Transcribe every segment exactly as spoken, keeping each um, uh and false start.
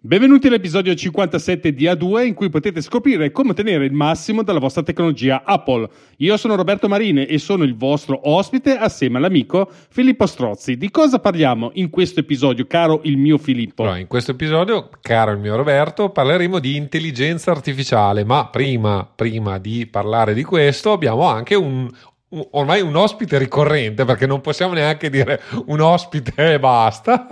Benvenuti all'episodio cinquantasette di A due, in cui potete scoprire come ottenere il massimo dalla vostra tecnologia Apple. Io sono Roberto Marine e sono il vostro ospite assieme all'amico Filippo Strozzi. Di cosa parliamo in questo episodio, caro il mio Filippo? No, in questo episodio, caro il mio Roberto, parleremo di intelligenza artificiale, ma prima, prima di parlare di questo abbiamo anche un... ormai un ospite ricorrente, perché non possiamo neanche dire un ospite e basta.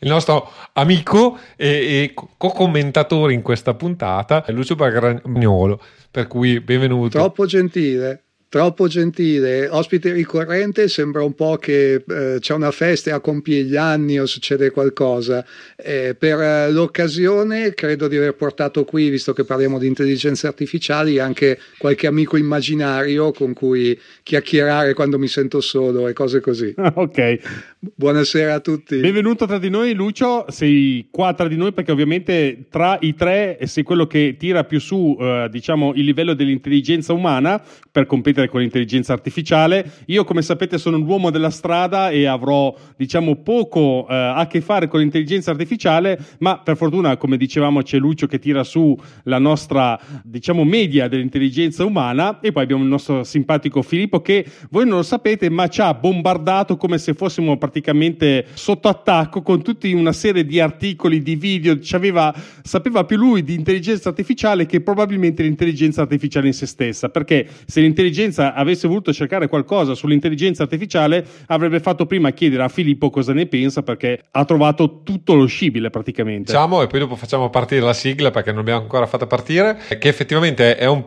Il nostro amico e, e co-commentatore in questa puntata è Lucio Bragagnolo, per cui benvenuto. Troppo gentile. Troppo gentile, ospite ricorrente, sembra un po' che eh, c'è una festa, compie gli anni o succede qualcosa. Eh, per eh, l'occasione credo di aver portato qui, visto che parliamo di intelligenze artificiali, anche qualche amico immaginario con cui chiacchierare quando mi sento solo e cose così. Ok. Buonasera a tutti. Benvenuto tra di noi, Lucio. Sei qua tra di noi perché ovviamente tra i tre sei quello che tira più su eh, diciamo il livello dell'intelligenza umana per competere con l'intelligenza artificiale. Io, come sapete, sono un uomo della strada e avrò diciamo poco eh, a che fare con l'intelligenza artificiale, ma per fortuna, come dicevamo, c'è Lucio che tira su la nostra diciamo media dell'intelligenza umana, e poi abbiamo il nostro simpatico Filippo che voi non lo sapete ma ci ha bombardato come se fossimo praticamente sotto attacco con tutta una serie di articoli, di video. Ci aveva, sapeva più lui di intelligenza artificiale che probabilmente l'intelligenza artificiale in se stessa, perché se l'intelligenza avesse voluto cercare qualcosa sull'intelligenza artificiale avrebbe fatto prima chiedere a Filippo cosa ne pensa, perché ha trovato tutto lo scibile praticamente. Diciamo, e poi dopo facciamo partire la sigla perché non abbiamo ancora fatta partire, che effettivamente è un,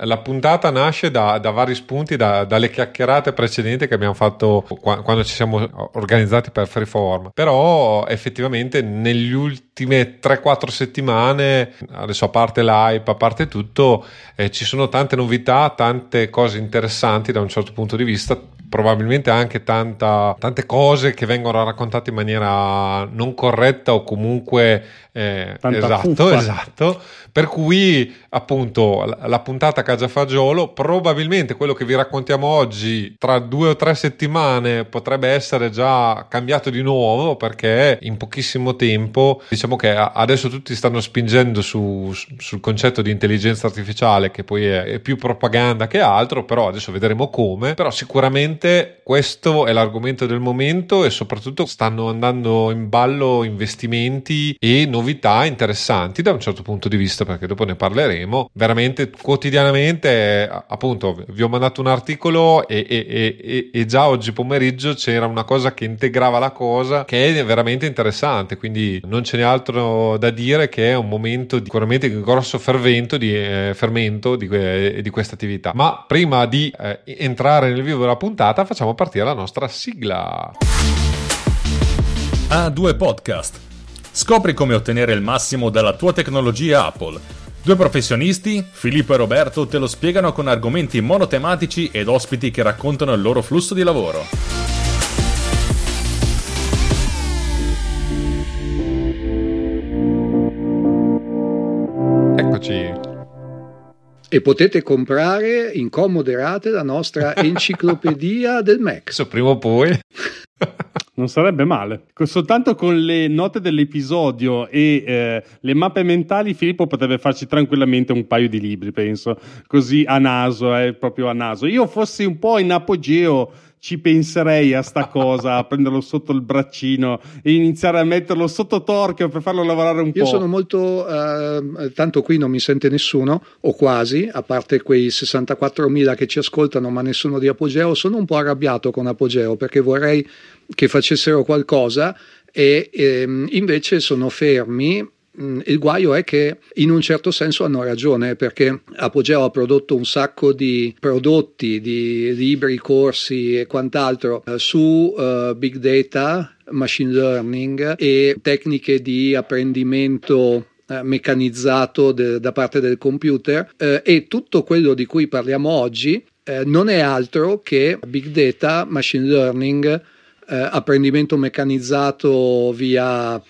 la puntata nasce da, da vari spunti, da, dalle chiacchierate precedenti che abbiamo fatto qua, quando ci siamo organizzati per Freeform, però effettivamente negli ultime tre quattro settimane, adesso a parte l'hype, a parte tutto, eh, ci sono tante novità, tante cose interessanti da un certo punto di vista, probabilmente anche tanta, tante cose che vengono raccontate in maniera non corretta o comunque eh, esatto, esatto, per cui appunto la, la puntata Cagiafagiolo, probabilmente quello che vi raccontiamo oggi tra due o tre settimane potrebbe essere già cambiato di nuovo, perché in pochissimo tempo, diciamo che adesso tutti stanno spingendo su, su, sul concetto di intelligenza artificiale, che poi è, è più propaganda che altro, però adesso vedremo come, però sicuramente questo è l'argomento del momento e soprattutto stanno andando in ballo investimenti e novità interessanti da un certo punto di vista, perché dopo ne parleremo veramente quotidianamente. Appunto, vi ho mandato un articolo e, e, e, e già oggi pomeriggio c'era una cosa che integrava la cosa, che è veramente interessante, quindi non c'è altro da dire che è un momento di, sicuramente di grosso fervento di, eh, fermento di, eh, di questa attività. Ma prima Prima di eh, entrare nel vivo della puntata, facciamo partire la nostra sigla. A due Podcast. Scopri come ottenere il massimo dalla tua tecnologia Apple. Due professionisti, Filippo e Roberto, te lo spiegano con argomenti monotematici ed ospiti che raccontano il loro flusso di lavoro. Eccoci. E potete comprare in comode rate la nostra enciclopedia del Mac. Questo prima o poi. Non sarebbe male. Soltanto con le note dell'episodio e eh, le mappe mentali Filippo potrebbe farci tranquillamente un paio di libri, penso. Così a naso, eh, proprio a naso. Io fossi un po' in apogeo, ci penserei a sta cosa, a prenderlo sotto il braccino e iniziare a metterlo sotto torchio per farlo lavorare un Io po'. Io sono molto, eh, tanto qui non mi sente nessuno, o quasi, a parte quei sessantaquattromila che ci ascoltano, ma nessuno di Apogeo. Sono un po' arrabbiato con Apogeo perché vorrei che facessero qualcosa e ehm, invece sono fermi. Il guaio è che in un certo senso hanno ragione, perché Apogeo ha prodotto un sacco di prodotti, di libri, corsi e quant'altro su uh, big data, machine learning e tecniche di apprendimento meccanizzato de- da parte del computer, eh, e tutto quello di cui parliamo oggi eh, non è altro che big data, machine learning, eh, apprendimento meccanizzato via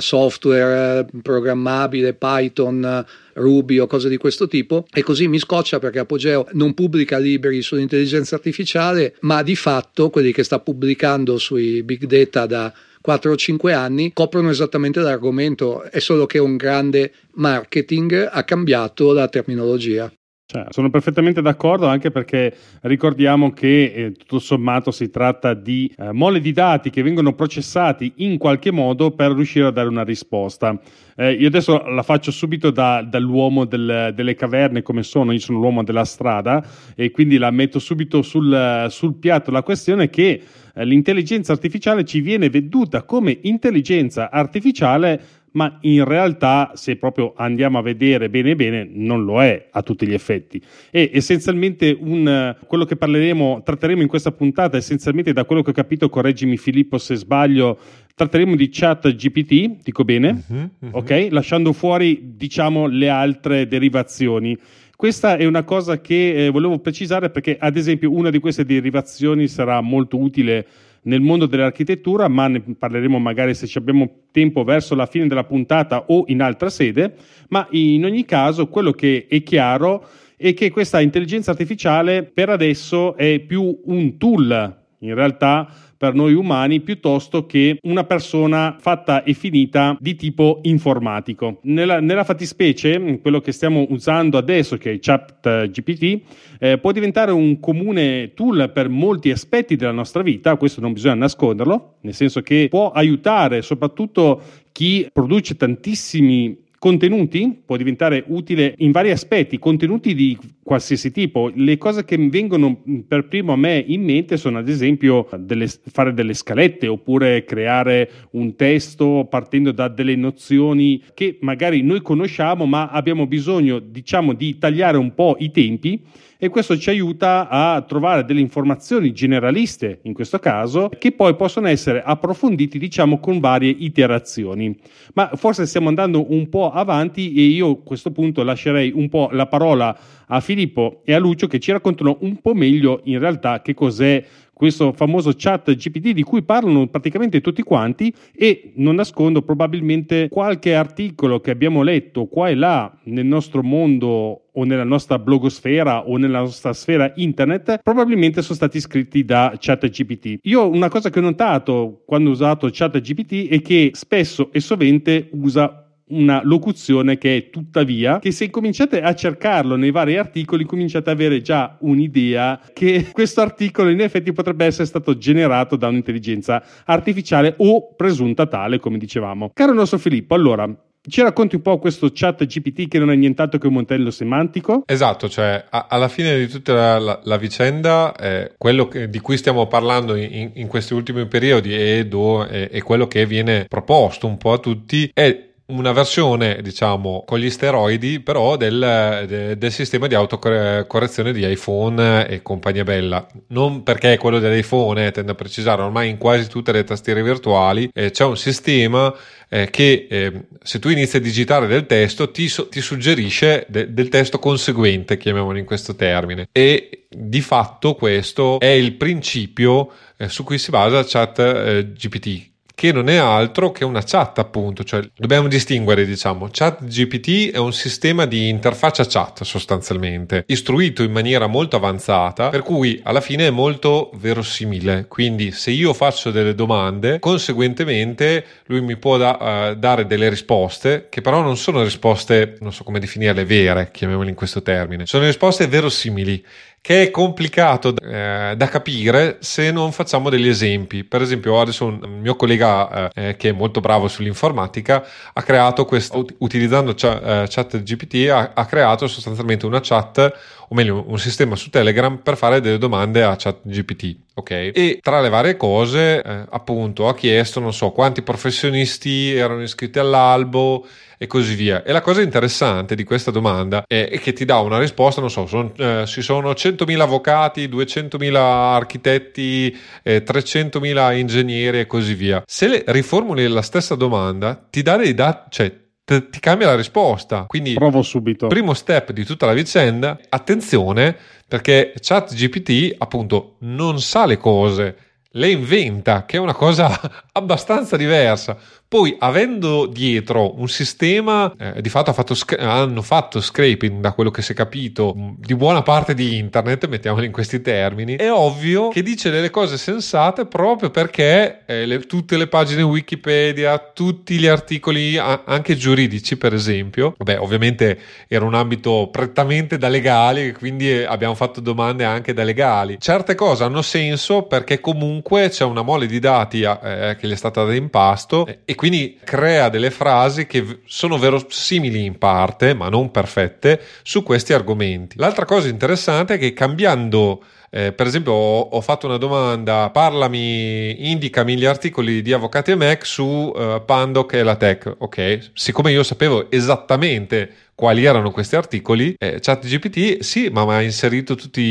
software programmabile, Python, Ruby o cose di questo tipo. E così mi scoccia, perché Apogeo non pubblica libri sull'intelligenza artificiale, ma di fatto quelli che sta pubblicando sui big data da quattro o cinque anni coprono esattamente l'argomento, è solo che un grande marketing ha cambiato la terminologia. Cioè, sono perfettamente d'accordo, anche perché ricordiamo che eh, tutto sommato si tratta di eh, mole di dati che vengono processati in qualche modo per riuscire a dare una risposta. Eh, io adesso la faccio subito da, dall'uomo del, delle caverne, come sono, io sono l'uomo della strada, e quindi la metto subito sul, sul piatto la questione che eh, l'intelligenza artificiale ci viene venduta come intelligenza artificiale, ma in realtà, se proprio andiamo a vedere bene bene, non lo è a tutti gli effetti. E essenzialmente un, quello che parleremo, tratteremo in questa puntata, essenzialmente, da quello che ho capito, correggimi Filippo se sbaglio, tratteremo di ChatGPT, dico bene, uh-huh, uh-huh. ok? Lasciando fuori, diciamo, le altre derivazioni. Questa è una cosa che eh, volevo precisare, perché ad esempio una di queste derivazioni sarà molto utile nel mondo dell'architettura, ma ne parleremo magari, se ci abbiamo tempo, verso la fine della puntata o in altra sede. Ma in ogni caso quello che è chiaro è che questa intelligenza artificiale per adesso è più un tool in realtà per noi umani, piuttosto che una persona fatta e finita di tipo informatico. Nella, nella fattispecie, quello che stiamo usando adesso, che è ChatGPT, eh, può diventare un comune tool per molti aspetti della nostra vita, questo non bisogna nasconderlo, nel senso che può aiutare soprattutto chi produce tantissimi contenuti, può diventare utile in vari aspetti, contenuti di qualsiasi tipo. Le cose che vengono per primo a me in mente sono ad esempio delle, fare delle scalette, oppure creare un testo partendo da delle nozioni che magari noi conosciamo, ma abbiamo bisogno, diciamo, di tagliare un po' i tempi, e questo ci aiuta a trovare delle informazioni generaliste, in questo caso, che poi possono essere approfonditi, diciamo, con varie iterazioni. Ma forse stiamo andando un po' avanti, e io a questo punto lascerei un po' la parola a Filippo e a Lucio, che ci raccontano un po' meglio in realtà che cos'è questo famoso ChatGPT di cui parlano praticamente tutti quanti. E non nascondo, probabilmente qualche articolo che abbiamo letto qua e là nel nostro mondo, o nella nostra blogosfera, o nella nostra sfera internet, probabilmente sono stati scritti da ChatGPT. Io una cosa che ho notato quando ho usato ChatGPT è che spesso e sovente usa una locuzione che è tuttavia, che se cominciate a cercarlo nei vari articoli cominciate ad avere già un'idea che questo articolo in effetti potrebbe essere stato generato da un'intelligenza artificiale, o presunta tale, come dicevamo. Caro nostro Filippo, allora ci racconti un po' questo ChatGPT, che non è nient'altro che un modello semantico? Esatto, cioè a, alla fine di tutta la, la, la vicenda, eh, quello che, di cui stiamo parlando in, in questi ultimi periodi, e eh, eh, quello che viene proposto un po' a tutti, è una versione, diciamo, con gli steroidi però del, de, del sistema di autocorrezione di iPhone e compagnia bella. Non perché quello dell'iPhone, eh, tendo a precisare, ormai in quasi tutte le tastiere virtuali eh, c'è un sistema eh, che eh, se tu inizi a digitare del testo ti, ti suggerisce de, del testo conseguente, chiamiamolo in questo termine, e di fatto questo è il principio eh, su cui si basa ChatGPT, eh, che non è altro che una chat, appunto. Cioè dobbiamo distinguere, diciamo, ChatGPT è un sistema di interfaccia chat sostanzialmente, istruito in maniera molto avanzata, per cui alla fine è molto verosimile. Quindi se io faccio delle domande, conseguentemente lui mi può da, uh, dare delle risposte, che però non sono risposte, non so come definirle, vere, chiamiamole in questo termine. Sono risposte verosimili, che è complicato eh, da capire se non facciamo degli esempi. Per esempio, adesso un mio collega eh, che è molto bravo sull'informatica ha creato questo, utilizzando cia, eh, ChatGPT ha, ha creato sostanzialmente una chat, o meglio un sistema su Telegram, per fare delle domande a ChatGPT, ok? E tra le varie cose eh, appunto ha chiesto, non so, quanti professionisti erano iscritti all'albo e così via. E la cosa interessante di questa domanda è, è che ti dà una risposta, non so, son, eh, ci sono centomila avvocati, duecentomila architetti, eh, trecentomila ingegneri e così via. Se le riformuli la stessa domanda, ti dà dei dati, cioè t- ti cambia la risposta. Quindi provo subito. Primo step di tutta la vicenda, attenzione, perché ChatGPT appunto non sa le cose, le inventa, che è una cosa abbastanza diversa. Poi, avendo dietro un sistema, eh, di fatto ha fatto sc- hanno fatto scraping, da quello che si è capito, di buona parte di internet, mettiamoli in questi termini, è ovvio che dice delle cose sensate proprio perché eh, le, tutte le pagine Wikipedia, tutti gli articoli a- anche giuridici, per esempio. Vabbè, ovviamente era un ambito prettamente da legali, quindi eh, abbiamo fatto domande anche da legali. Certe cose hanno senso perché comunque c'è una mole di dati eh, che gli è stata data in pasto eh, e quindi crea delle frasi che sono verosimili in parte, ma non perfette, su questi argomenti. L'altra cosa interessante è che cambiando, eh, per esempio ho, ho fatto una domanda, parlami, indicami gli articoli di Avvocati e Mac su eh, Pandoc e la Tech. Ok, siccome io sapevo esattamente quali erano questi articoli, eh, ChatGPT sì, ma mi ha inserito tutti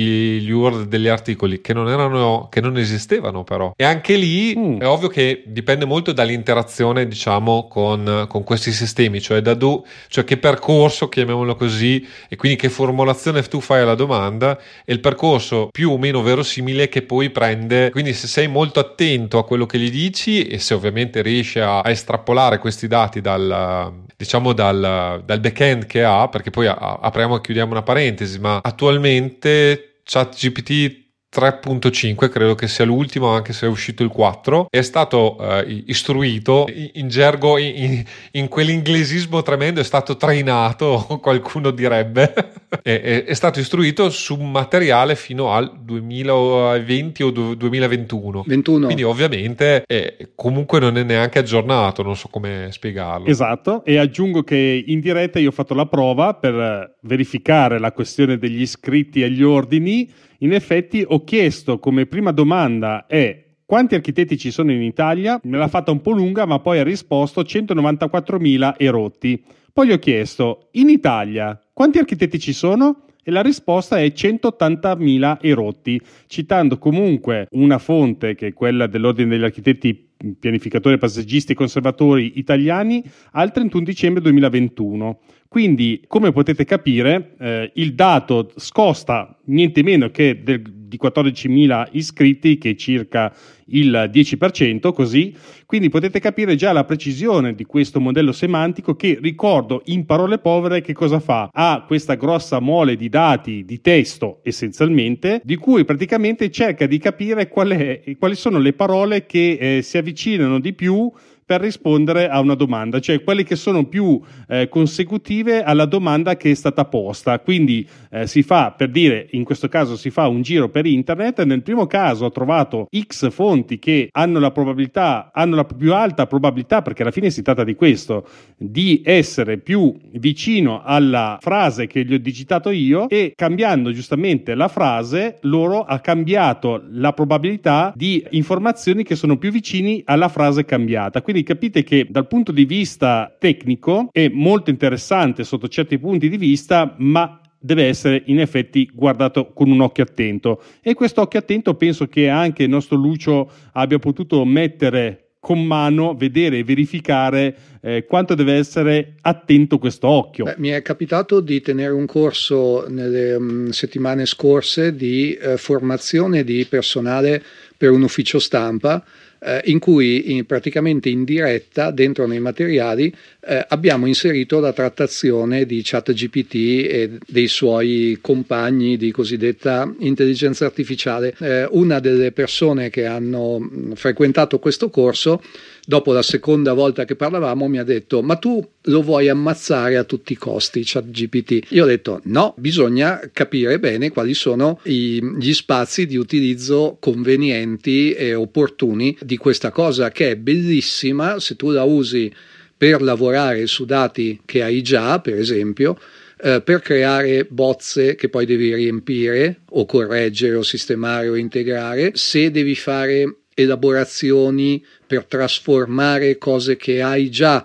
gli U R L degli articoli che non erano, che non esistevano però. E anche lì mm. è ovvio che dipende molto dall'interazione, diciamo, con, con questi sistemi, cioè da do, cioè che percorso, chiamiamolo così, e quindi che formulazione tu fai alla domanda e il percorso più o meno verosimile che poi prende. Quindi se sei molto attento a quello che gli dici e se ovviamente riesci a, a estrapolare questi dati dal, diciamo, dal, dal back-end che ha, perché poi apriamo e chiudiamo una parentesi, ma attualmente ChatGPT tre punto cinque credo che sia l'ultimo, anche se è uscito il quattro, è stato eh, istruito in, in gergo, in, in quell'inglesismo tremendo, è stato trainato, qualcuno direbbe è, è, è stato istruito su materiale fino al duemilaventi o duemilaventuno ventuno. Quindi ovviamente eh, comunque non è neanche aggiornato, non so come spiegarlo. Esatto, e aggiungo che in diretta io ho fatto la prova per verificare la questione degli iscritti agli ordini. In effetti ho chiesto come prima domanda è quanti architetti ci sono in Italia? Me l'ha fatta un po' lunga, ma poi ha risposto centonovantaquattromila e rotti. Poi gli ho chiesto in Italia quanti architetti ci sono? E la risposta è centottantamila e rotti, citando comunque una fonte che è quella dell'Ordine degli Architetti Pianificatori, Passeggisti e Conservatori Italiani al trentuno dicembre duemilaventuno. Quindi, come potete capire, eh, il dato scosta niente meno che del, di quattordicimila iscritti, che è circa il dieci per cento, così. Quindi potete capire già la precisione di questo modello semantico che, ricordo in parole povere, che cosa fa? Ha questa grossa mole di dati, di testo essenzialmente, di cui praticamente cerca di capire qual è, quali sono le parole che eh, si avvicinano di più per rispondere a una domanda, cioè quelle che sono più eh, consecutive alla domanda che è stata posta. Quindi eh, si fa, per dire, in questo caso si fa un giro per internet, nel primo caso ho trovato X fonti che hanno la probabilità, hanno la più alta probabilità, perché alla fine si tratta di questo, di essere più vicino alla frase che gli ho digitato io, e cambiando giustamente la frase loro ha cambiato la probabilità di informazioni che sono più vicini alla frase cambiata. Quindi capite che dal punto di vista tecnico è molto interessante sotto certi punti di vista, ma deve essere in effetti guardato con un occhio attento, e questo occhio attento penso che anche il nostro Lucio abbia potuto mettere con mano, vedere e verificare eh, quanto deve essere attento questo occhio. Beh, mi è capitato di tenere un corso nelle um, settimane scorse di eh, formazione di personale per un ufficio stampa, eh, in cui in, praticamente in diretta, dentro nei materiali, eh, abbiamo inserito la trattazione di ChatGPT e dei suoi compagni di cosiddetta intelligenza artificiale. Eh, una delle persone che hanno frequentato questo corso, dopo la seconda volta che parlavamo, mi ha detto: ma tu lo vuoi ammazzare a tutti i costi ChatGPT? Io ho detto no, bisogna capire bene quali sono i, gli spazi di utilizzo convenienti e opportuni di questa cosa, che è bellissima se tu la usi per lavorare su dati che hai già, per esempio, eh, per creare bozze che poi devi riempire o correggere o sistemare o integrare, se devi fare elaborazioni per trasformare cose che hai già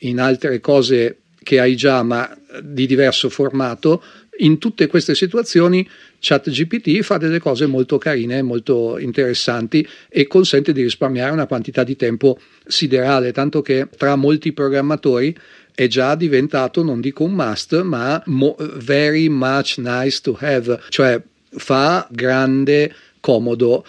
in altre cose che hai già ma di diverso formato. In tutte queste situazioni ChatGPT fa delle cose molto carine, molto interessanti, e consente di risparmiare una quantità di tempo siderale, tanto che tra molti programmatori è già diventato, non dico un must, ma mo- very much nice to have, cioè fa grande comodo.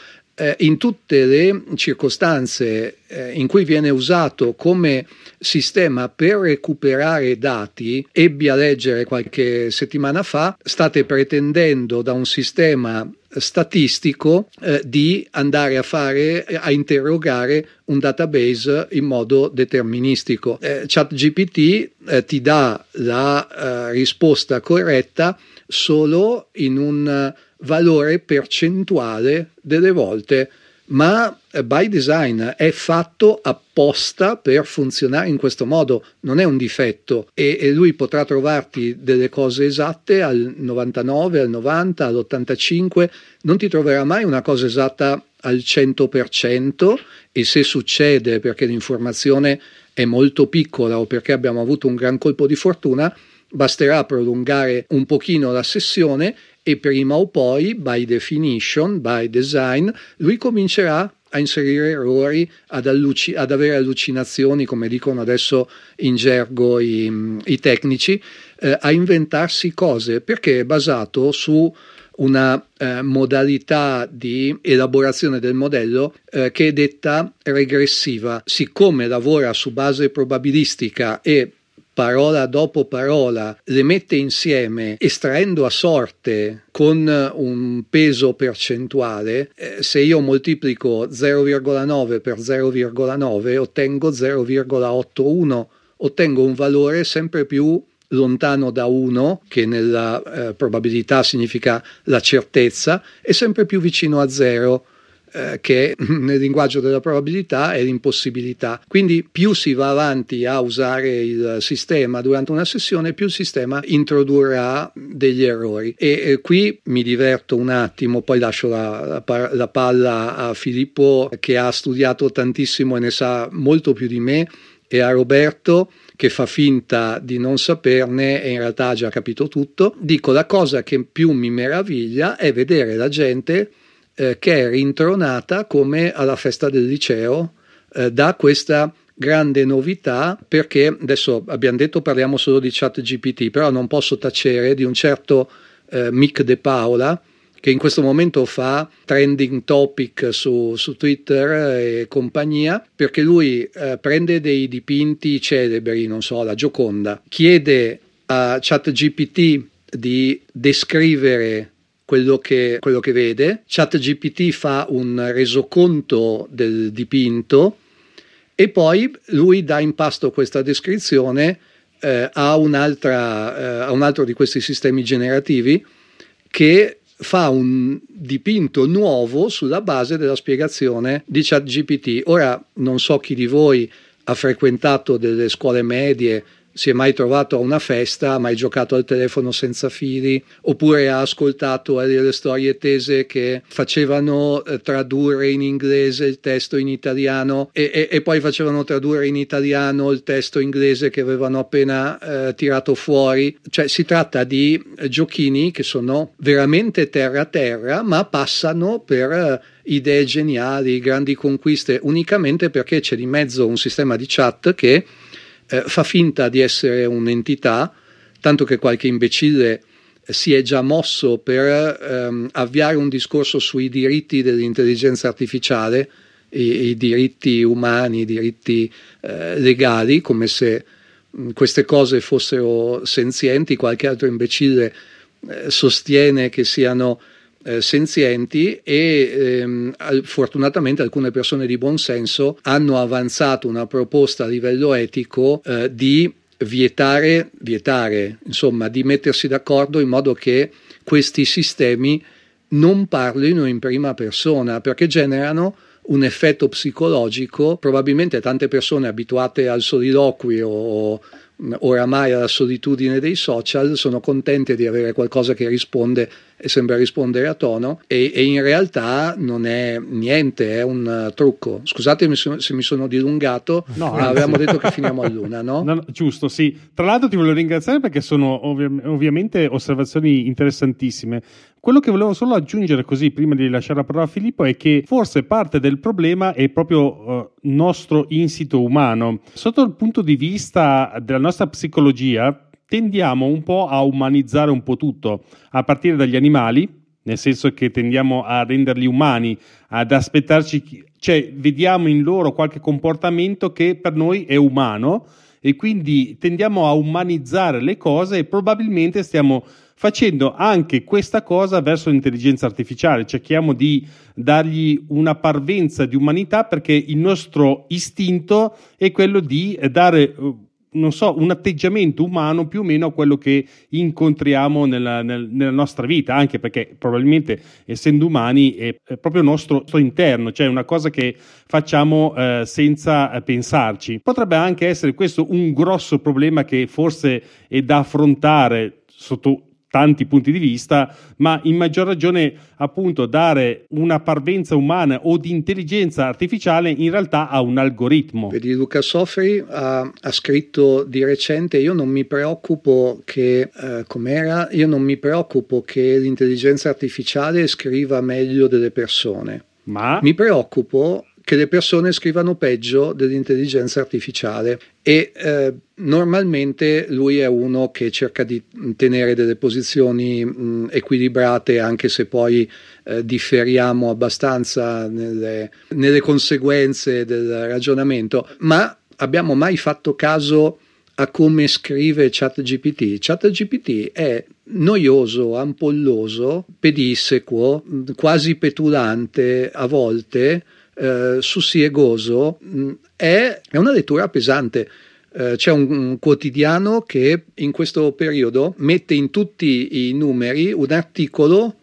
In tutte le circostanze eh, in cui viene usato come sistema per recuperare dati, ebbi a leggere qualche settimana fa, state pretendendo da un sistema statistico eh, di andare a fare a interrogare un database in modo deterministico. Eh, ChatGPT eh, ti dà la eh, risposta corretta solo in un valore percentuale delle volte, ma by design è fatto apposta per funzionare in questo modo, non è un difetto, e, e lui potrà trovarti delle cose esatte al novantanove, al novanta, all'ottantacinque, non ti troverà mai una cosa esatta al cento per cento, e se succede perché l'informazione è molto piccola o perché abbiamo avuto un gran colpo di fortuna, basterà prolungare un pochino la sessione e prima o poi, by definition, by design, lui comincerà a inserire errori, ad, alluci- ad avere allucinazioni, come dicono adesso in gergo i, i tecnici, eh, a inventarsi cose, perché è basato su una eh, modalità di elaborazione del modello eh, che è detta regressiva. Siccome lavora su base probabilistica e parola dopo parola le mette insieme estraendo a sorte con un peso percentuale, eh, se io moltiplico zero virgola nove per zero virgola nove ottengo zero virgola ottantuno, ottengo un valore sempre più lontano da uno, che nella eh, probabilità significa la certezza, e sempre più vicino a zero, che nel linguaggio della probabilità è l'impossibilità. Quindi più si va avanti a usare il sistema durante una sessione, più il sistema introdurrà degli errori. E, e qui mi diverto un attimo, poi lascio la, la, la palla a Filippo, che ha studiato tantissimo e ne sa molto più di me, e a Roberto, che fa finta di non saperne e in realtà ha già capito tutto. Dico, la cosa che più mi meraviglia è vedere la gente che è rintronata come alla festa del liceo eh, da questa grande novità, perché adesso abbiamo detto parliamo solo di ChatGPT, però non posso tacere di un certo eh, Mick De Paola, che in questo momento fa trending topic su, su Twitter e compagnia, perché lui eh, prende dei dipinti celebri, non so, la Gioconda, chiede a ChatGPT di descrivere Quello che, quello che vede, ChatGPT fa un resoconto del dipinto e poi lui dà in pasto questa descrizione eh, a, un'altra, eh, a un altro di questi sistemi generativi che fa un dipinto nuovo sulla base della spiegazione di ChatGPT. Ora non so chi di voi ha frequentato delle scuole medie, si è mai trovato a una festa, ha mai giocato al telefono senza fili, oppure ha ascoltato delle storie tese che facevano tradurre in inglese il testo in italiano e, e, e poi facevano tradurre in italiano il testo inglese che avevano appena eh, tirato fuori. Cioè si tratta di giochini che sono veramente terra terra, ma passano per eh, idee geniali, grandi conquiste, unicamente perché c'è di mezzo un sistema di chat che Eh, fa finta di essere un'entità, tanto che qualche imbecille si è già mosso per ehm, avviare un discorso sui diritti dell'intelligenza artificiale, i, i diritti umani, i diritti eh, legali, come se mh, queste cose fossero senzienti. Qualche altro imbecille eh, sostiene che siano eh, senzienti e ehm, al, fortunatamente alcune persone di buon senso hanno avanzato una proposta a livello etico eh, di vietare, vietare, insomma, di mettersi d'accordo in modo che questi sistemi non parlino in prima persona, perché generano un effetto psicologico. Probabilmente tante persone abituate al soliloquio o oramai alla solitudine dei social sono contente di avere qualcosa che risponde e sembra rispondere a tono e, e in realtà non è niente, è un trucco. Scusatemi se, se mi sono dilungato, no, ma avevamo detto che finiamo all'una, no? No, no? Giusto, sì. Tra l'altro ti volevo ringraziare perché sono ovvi- ovviamente osservazioni interessantissime. Quello che volevo solo aggiungere così prima di lasciare la parola a Filippo è che forse parte del problema è proprio eh, nostro insito umano. Sotto il punto di vista della nostra psicologia tendiamo un po' a umanizzare un po' tutto, a partire dagli animali, nel senso che tendiamo a renderli umani, ad aspettarci cioè vediamo in loro qualche comportamento che per noi è umano e quindi tendiamo a umanizzare le cose e probabilmente stiamo facendo anche questa cosa verso l'intelligenza artificiale. Cerchiamo di dargli una parvenza di umanità perché il nostro istinto è quello di dare, non so, un atteggiamento umano più o meno a quello che incontriamo nella, nel, nella nostra vita, anche perché probabilmente essendo umani è proprio nostro, nostro interno, cioè una cosa che facciamo eh, senza pensarci. Potrebbe anche essere questo un grosso problema che forse è da affrontare sotto tanti punti di vista, ma in maggior ragione appunto dare una parvenza umana o di intelligenza artificiale in realtà a un algoritmo. Vedi, Luca Sofri ha, ha scritto di recente: io non mi preoccupo che eh, com'era? Io non mi preoccupo che l'intelligenza artificiale scriva meglio delle persone, ma mi preoccupo che le persone scrivano peggio dell'intelligenza artificiale. E eh, normalmente lui è uno che cerca di tenere delle posizioni mh, equilibrate, anche se poi eh, differiamo abbastanza nelle, nelle conseguenze del ragionamento. Ma abbiamo mai fatto caso a come scrive ChatGPT? ChatGPT è noioso, ampolloso, pedissequo, quasi petulante a volte, Uh, sussiegoso, mh, è, è una lettura pesante. Uh, c'è un, un quotidiano che in questo periodo mette in tutti i numeri un articolo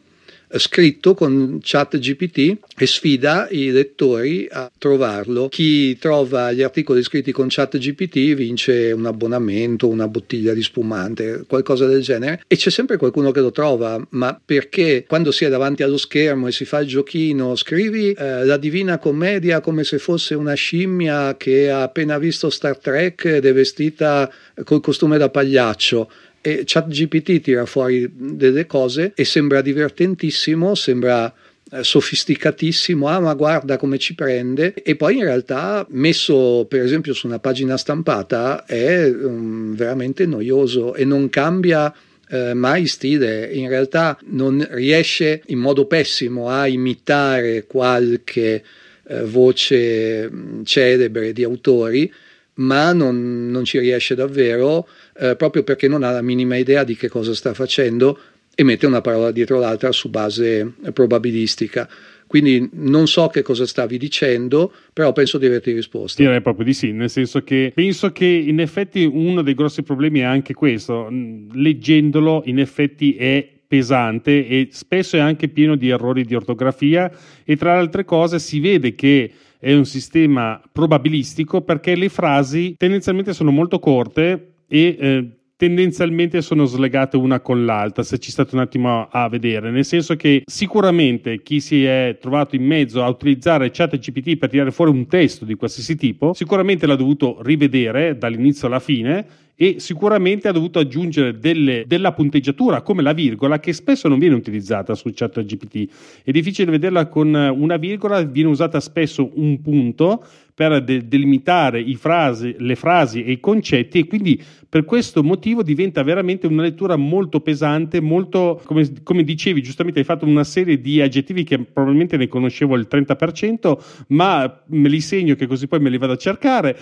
scritto con ChatGPT e sfida i lettori a trovarlo. Chi trova gli articoli scritti con ChatGPT vince un abbonamento, una bottiglia di spumante, qualcosa del genere, e c'è sempre qualcuno che lo trova. Ma perché quando si è davanti allo schermo e si fa il giochino, scrivi eh, la Divina Commedia come se fosse una scimmia che ha appena visto Star Trek ed è vestita col costume da pagliaccio, e ChatGPT tira fuori delle cose e sembra divertentissimo, sembra eh, sofisticatissimo, ah ma guarda come ci prende, e poi in realtà messo per esempio su una pagina stampata è um, veramente noioso e non cambia eh, mai stile. In realtà non riesce in modo pessimo a imitare qualche eh, voce celebre di autori, ma non, non ci riesce davvero, eh, proprio perché non ha la minima idea di che cosa sta facendo e mette una parola dietro l'altra su base probabilistica. Quindi non so che cosa stavi dicendo, però penso di averti risposto. Direi proprio di sì, nel senso che penso che in effetti uno dei grossi problemi è anche questo. Leggendolo in effetti è pesante e spesso è anche pieno di errori di ortografia, e tra le altre cose si vede che è un sistema probabilistico perché le frasi tendenzialmente sono molto corte e eh, tendenzialmente sono slegate una con l'altra, se ci state un attimo a vedere, nel senso che sicuramente chi si è trovato in mezzo a utilizzare ChatGPT per tirare fuori un testo di qualsiasi tipo sicuramente l'ha dovuto rivedere dall'inizio alla fine, e sicuramente ha dovuto aggiungere delle, della punteggiatura come la virgola, che spesso non viene utilizzata su ChatGPT. È difficile vederla con una virgola, viene usata spesso un punto per de- delimitare i frasi, le frasi e i concetti, e quindi per questo motivo diventa veramente una lettura molto pesante, molto, come, come dicevi giustamente, hai fatto una serie di aggettivi che probabilmente ne conoscevo il trenta per cento, ma me li segno che così poi me li vado a cercare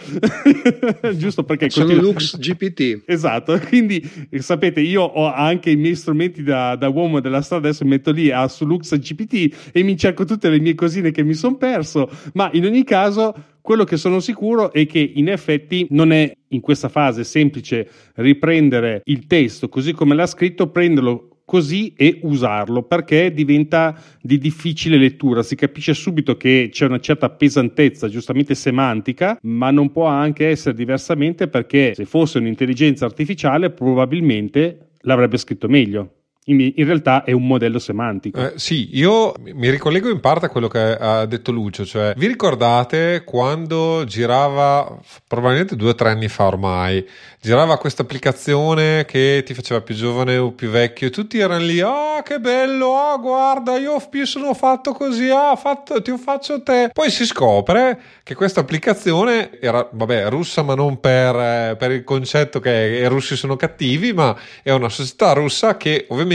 giusto perché sono Lux G P T. Esatto, quindi sapete, io ho anche i miei strumenti da, da uomo della strada, adesso mi metto lì a, su LuxGPT e mi cerco tutte le mie cosine che mi sono perso, ma in ogni caso quello che sono sicuro è che in effetti non è in questa fase semplice riprendere il testo così come l'ha scritto, prenderlo così e usarlo, perché diventa di difficile lettura. Si capisce subito che c'è una certa pesantezza giustamente semantica, ma non può anche essere diversamente, perché se fosse un'intelligenza artificiale probabilmente l'avrebbe scritto meglio. In realtà è un modello semantico. Eh, sì, io mi ricollego in parte a quello che ha detto Lucio, cioè vi ricordate quando girava, probabilmente due o tre anni fa ormai, girava questa applicazione che ti faceva più giovane o più vecchio, e tutti erano lì, ah oh, che bello, ah oh, guarda io sono fatto così, ah oh, fatto, ti faccio te. Poi si scopre che questa applicazione era, vabbè, russa, ma non per, per il concetto che i russi sono cattivi, ma è una società russa che ovviamente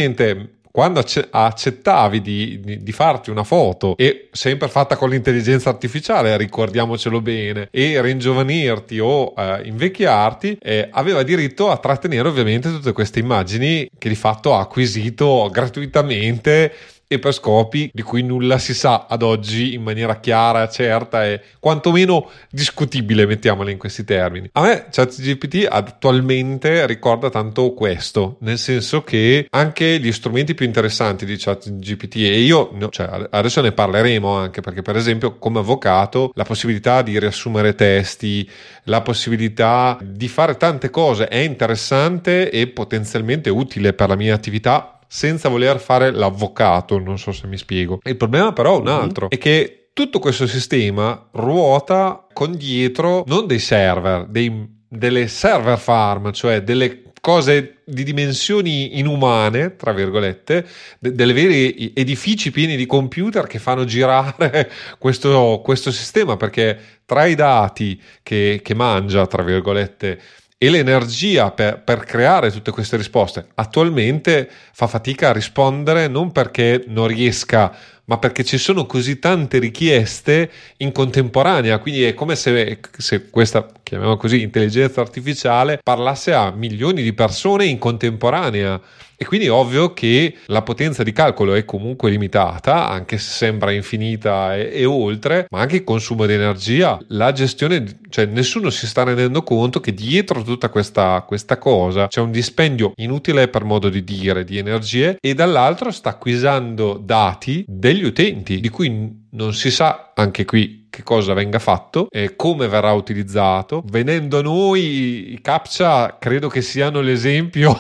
quando ac- accettavi di, di, di farti una foto, e sempre fatta con l'intelligenza artificiale, ricordiamocelo bene, e ringiovanirti o eh, invecchiarti, eh, aveva diritto a trattenere ovviamente tutte queste immagini che di fatto ha acquisito gratuitamente e per scopi di cui nulla si sa ad oggi in maniera chiara, certa e quantomeno discutibile, mettiamola in questi termini. A me ChatGPT attualmente ricorda tanto questo, nel senso che anche gli strumenti più interessanti di ChatGPT, e io no, cioè, adesso ne parleremo anche, perché per esempio come avvocato la possibilità di riassumere testi, la possibilità di fare tante cose è interessante e potenzialmente utile per la mia attività, senza voler fare l'avvocato, non so se mi spiego. Il problema però è un altro, mm-hmm. è che tutto questo sistema ruota con dietro non dei server, dei, delle server farm, cioè delle cose di dimensioni inumane, tra virgolette, de- delle veri edifici pieni di computer che fanno girare questo, questo sistema, perché tra i dati che, che mangia, tra virgolette, e l'energia per, per creare tutte queste risposte, attualmente fa fatica a rispondere, non perché non riesca, ma perché ci sono così tante richieste in contemporanea. Quindi è come se, se questa, chiamiamola così, intelligenza artificiale parlasse a milioni di persone in contemporanea, e quindi è ovvio che la potenza di calcolo è comunque limitata, anche se sembra infinita e, e oltre, ma anche il consumo di energia, la gestione, cioè nessuno si sta rendendo conto che dietro tutta questa, questa cosa c'è un dispendio inutile, per modo di dire, di energie, e dall'altro sta acquisendo dati degli utenti di cui non si sa, anche qui, che cosa venga fatto e come verrà utilizzato. Venendo a noi, i captcha credo che siano l'esempio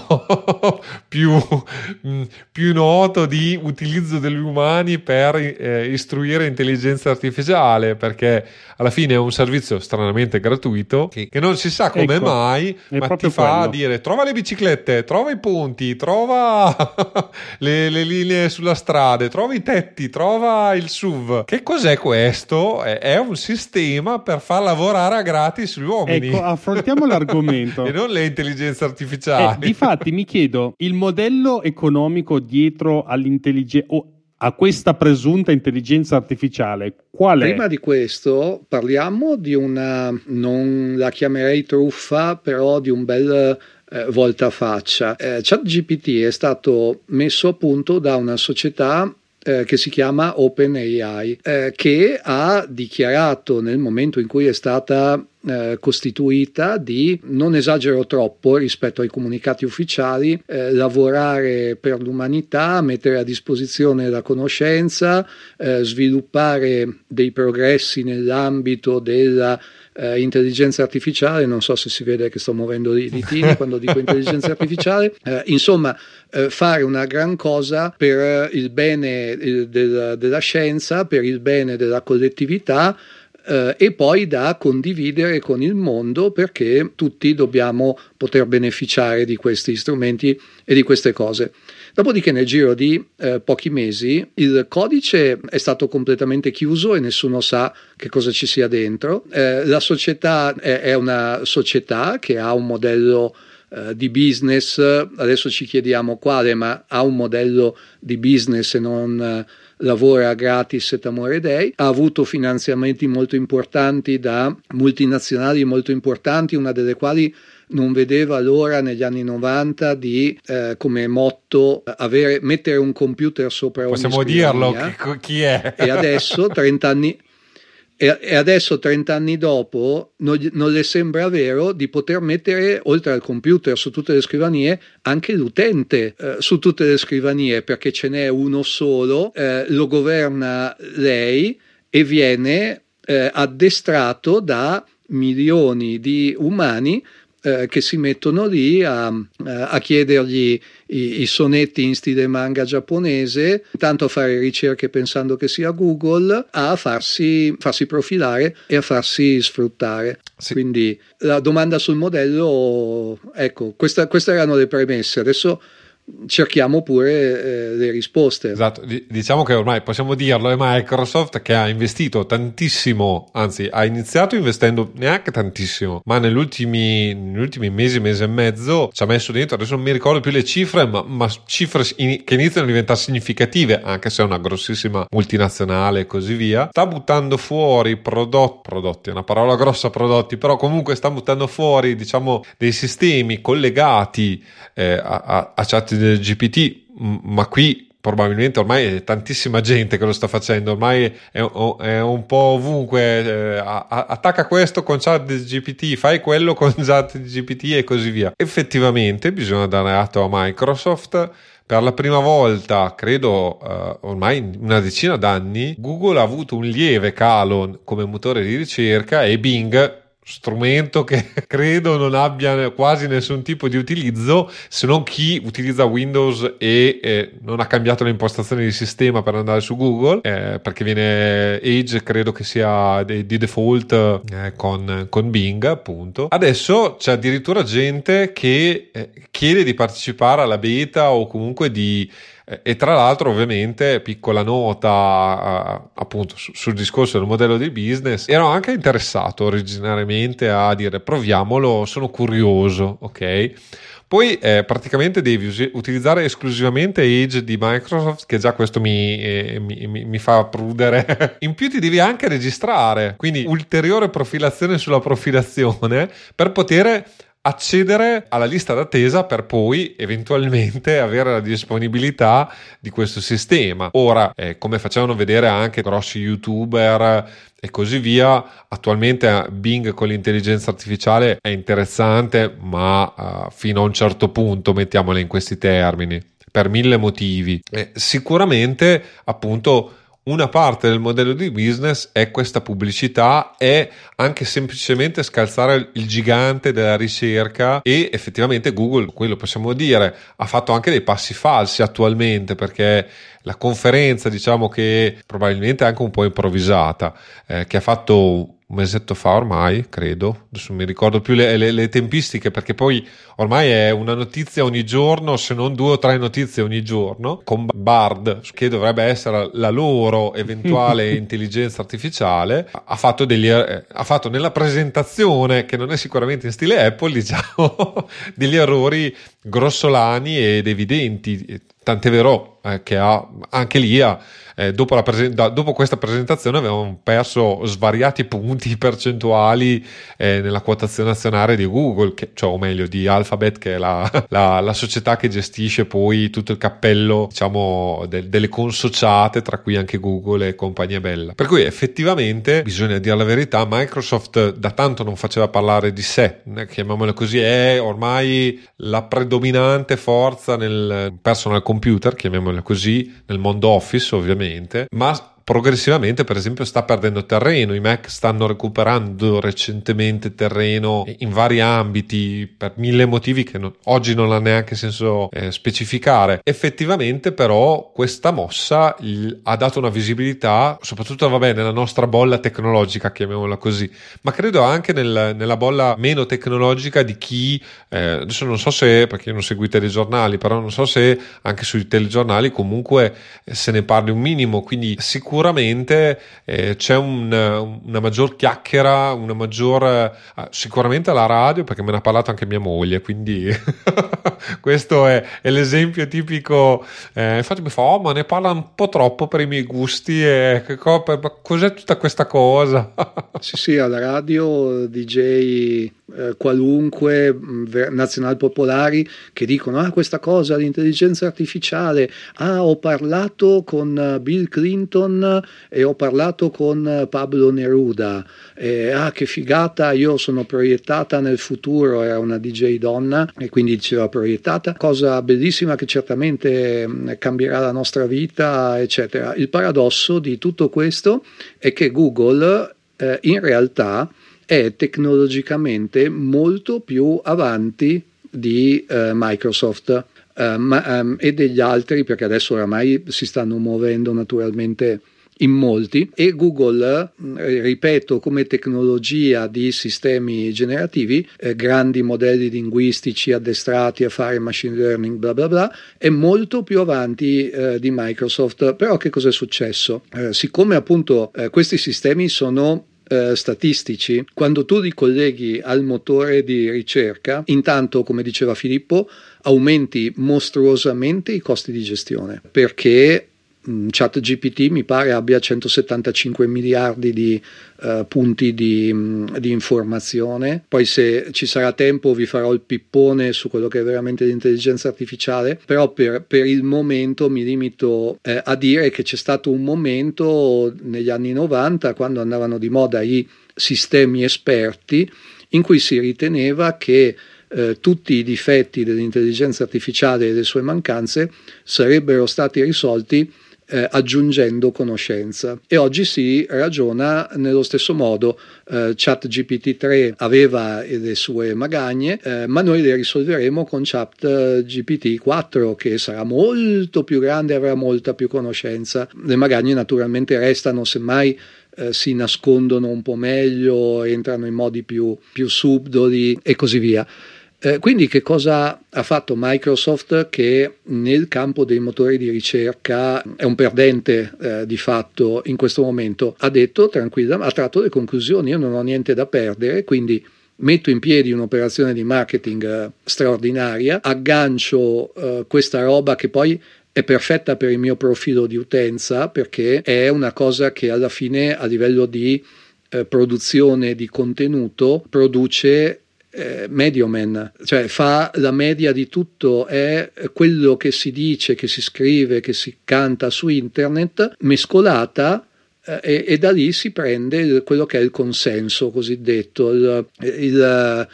più, più noto di utilizzo degli umani per eh, istruire intelligenza artificiale, perché alla fine è un servizio stranamente gratuito che, che non si sa come, ecco, mai, ma ti fa quello. Dire trova le biciclette, trova i ponti, trova le, le linee sulla strada, trova i tetti, trova il S U V. Che cos'è questo? È È un sistema per far lavorare a gratis gli uomini. Ecco, affrontiamo l'argomento. E non le intelligenze artificiali. Eh, difatti mi chiedo, il modello economico dietro all'intelligenza, o a questa presunta intelligenza artificiale, qual è? Prima di questo parliamo di una, non la chiamerei truffa, però di un bel... Eh, volta faccia. Eh, ChatGPT è stato messo a punto da una società che si chiama OpenAI, eh, che ha dichiarato nel momento in cui è stata eh, costituita di, non esagero troppo rispetto ai comunicati ufficiali, eh, lavorare per l'umanità, mettere a disposizione la conoscenza, eh, sviluppare dei progressi nell'ambito della Eh, intelligenza artificiale. Non so se si vede che sto muovendo i ditini quando dico intelligenza artificiale, eh, insomma eh, fare una gran cosa per il bene il, del, della scienza, per il bene della collettività, eh, e poi da condividere con il mondo, perché tutti dobbiamo poter beneficiare di questi strumenti e di queste cose. Dopodiché nel giro di eh, pochi mesi il codice è stato completamente chiuso e nessuno sa che cosa ci sia dentro. Eh, la società è, è una società che ha un modello eh, di business, adesso ci chiediamo quale, ma ha un modello di business e non eh, lavora gratis et amore dei. Ha avuto finanziamenti molto importanti da multinazionali molto importanti, una delle quali non vedeva l'ora negli anni novanta di eh, come motto avere, mettere un computer sopra ogni scrivania. Possiamo dirlo chi, chi è? E adesso trent'anni e, e adesso trent'anni dopo non, non le sembra vero di poter mettere, oltre al computer su tutte le scrivanie, anche l'utente eh, su tutte le scrivanie, perché ce n'è uno solo, eh, lo governa lei e viene eh, addestrato da milioni di umani che si mettono lì a, a chiedergli i, i sonetti in stile manga giapponese, tanto a fare ricerche pensando che sia Google, a farsi, farsi profilare e a farsi sfruttare. Sì. Quindi la domanda sul modello, ecco, questa, queste erano le premesse. Adesso cerchiamo pure eh, le risposte. Esatto, diciamo che ormai possiamo dirlo, è Microsoft che ha investito tantissimo, anzi ha iniziato investendo neanche tantissimo, ma negli ultimi, negli ultimi mesi, mese e mezzo ci ha messo dentro, adesso non mi ricordo più le cifre, ma, ma cifre in, che iniziano a diventare significative, anche se è una grossissima multinazionale e così via. Sta buttando fuori prodotti, prodotti è una parola grossa, prodotti, però comunque sta buttando fuori, diciamo, dei sistemi collegati eh, a, a, a chat del G P T, ma qui probabilmente ormai è tantissima gente che lo sta facendo, ormai è, è un po' ovunque, eh, attacca questo con ChatGPT, fai quello con ChatGPT e così via. Effettivamente bisogna dare atto a Microsoft. Per la prima volta, credo eh, ormai una decina d'anni, Google ha avuto un lieve calo come motore di ricerca e Bing, strumento che credo non abbia quasi nessun tipo di utilizzo se non chi utilizza Windows e eh, non ha cambiato le impostazioni di sistema per andare su Google, eh, perché viene Edge, credo che sia di, di default eh, con, con Bing, appunto. Adesso c'è addirittura gente che eh, chiede di partecipare alla beta o comunque di... E tra l'altro, ovviamente, piccola nota eh, appunto sul discorso del modello di business, ero anche interessato originariamente a dire proviamolo, sono curioso, ok? Poi eh, praticamente devi us- utilizzare esclusivamente Edge di Microsoft, che già questo mi, eh, mi, mi, mi fa prudere. In più ti devi anche registrare, quindi ulteriore profilazione sulla profilazione per poter accedere alla lista d'attesa per poi eventualmente avere la disponibilità di questo sistema. Ora, eh, come facevano vedere anche grossi youtuber e così via, attualmente Bing con l'intelligenza artificiale è interessante, ma eh, fino a un certo punto, mettiamole in questi termini, per mille motivi. Eh, sicuramente, appunto, una parte del modello di business è questa pubblicità, è anche semplicemente scalzare il gigante della ricerca, e effettivamente Google, quello possiamo dire, ha fatto anche dei passi falsi attualmente, perché la conferenza, diciamo che probabilmente anche un po' improvvisata, eh, che ha fatto un mesetto fa ormai, credo, adesso non mi ricordo più le, le, le tempistiche, perché poi ormai è una notizia ogni giorno, se non due o tre notizie ogni giorno, con Bard, che dovrebbe essere la loro eventuale intelligenza artificiale, ha fatto, degli, ha fatto nella presentazione, che non è sicuramente in stile Apple, diciamo, degli errori grossolani ed evidenti, tant'è vero eh, che ha, anche lì ha Eh, dopo, la presen- da, dopo questa presentazione avevamo perso svariati punti percentuali eh, nella quotazione azionaria di Google, che, cioè, o meglio di Alphabet, che è la, la, la società che gestisce poi tutto il cappello, diciamo, del, delle consociate, tra cui anche Google e compagnia bella. Per cui effettivamente, bisogna dire la verità, Microsoft da tanto non faceva parlare di sé, chiamiamolo così, è ormai la predominante forza nel personal computer, chiamiamolo così, nel mondo Office ovviamente, ma progressivamente, per esempio, sta perdendo terreno. I Mac stanno recuperando recentemente terreno in vari ambiti per mille motivi che non, oggi non ha neanche senso eh, specificare. Effettivamente, però, questa mossa il, ha dato una visibilità, soprattutto, vabbè, nella nostra bolla tecnologica, chiamiamola così, ma credo anche nel, nella bolla meno tecnologica di chi, eh, adesso non so se, perché non seguite i giornali, però non so se anche sui telegiornali comunque eh, se ne parli un minimo, quindi sicuramente Sicuramente eh, c'è un, una maggior chiacchiera, una maggior eh, sicuramente alla radio, perché me ne ha parlato anche mia moglie, quindi questo è, è l'esempio tipico. Eh, infatti mi fa, oh, ma ne parla un po' troppo per i miei gusti, e che co- per, ma cos'è tutta questa cosa? Sì, sì, alla radio D J... qualunque, nazional popolari, che dicono ah questa cosa, l'intelligenza artificiale, ah ho parlato con Bill Clinton e ho parlato con Pablo Neruda, e, ah che figata, io sono proiettata nel futuro, era una D J donna e quindi diceva proiettata, cosa bellissima che certamente cambierà la nostra vita, eccetera. Il paradosso di tutto questo è che Google eh, in realtà è tecnologicamente molto più avanti di eh, Microsoft eh, ma, um, e degli altri, perché adesso oramai si stanno muovendo naturalmente in molti, e Google, ripeto, come tecnologia di sistemi generativi, eh, grandi modelli linguistici addestrati a fare machine learning bla bla bla, è molto più avanti eh, di Microsoft. Però che cosa è successo? Eh, siccome appunto eh, questi sistemi sono Uh, statistici, quando tu li colleghi al motore di ricerca, intanto, come diceva Filippo, aumenti mostruosamente i costi di gestione, perché um, ChatGPT mi pare abbia centosettantacinque miliardi di uh, punti di, um, di informazione. Poi, se ci sarà tempo, vi farò il pippone su quello che è veramente l'intelligenza artificiale, però per, per il momento mi limito eh, a dire che c'è stato un momento negli anni novanta, quando andavano di moda i sistemi esperti, in cui si riteneva che Eh, tutti i difetti dell'intelligenza artificiale e le sue mancanze sarebbero stati risolti eh, aggiungendo conoscenza, e oggi si ragiona nello stesso modo. eh, ChatGPT tre aveva le sue magagne, eh, ma noi le risolveremo con ChatGPT quattro, che sarà molto più grande e avrà molta più conoscenza. Le magagne naturalmente restano, semmai Eh, si nascondono un po' meglio, entrano in modi più, più subdoli e così via. Eh, quindi che cosa ha fatto Microsoft, che nel campo dei motori di ricerca è un perdente eh, di fatto in questo momento? Ha detto tranquilla, ha tratto le conclusioni: io non ho niente da perdere, quindi metto in piedi un'operazione di marketing eh, straordinaria, aggancio eh, questa roba che poi è perfetta per il mio profilo di utenza, perché è una cosa che alla fine, a livello di eh, produzione di contenuto, produce eh, Medioman, cioè fa la media di tutto, è quello che si dice, che si scrive, che si canta su internet, mescolata, eh, e, e da lì si prende il, quello che è il consenso cosiddetto, il... il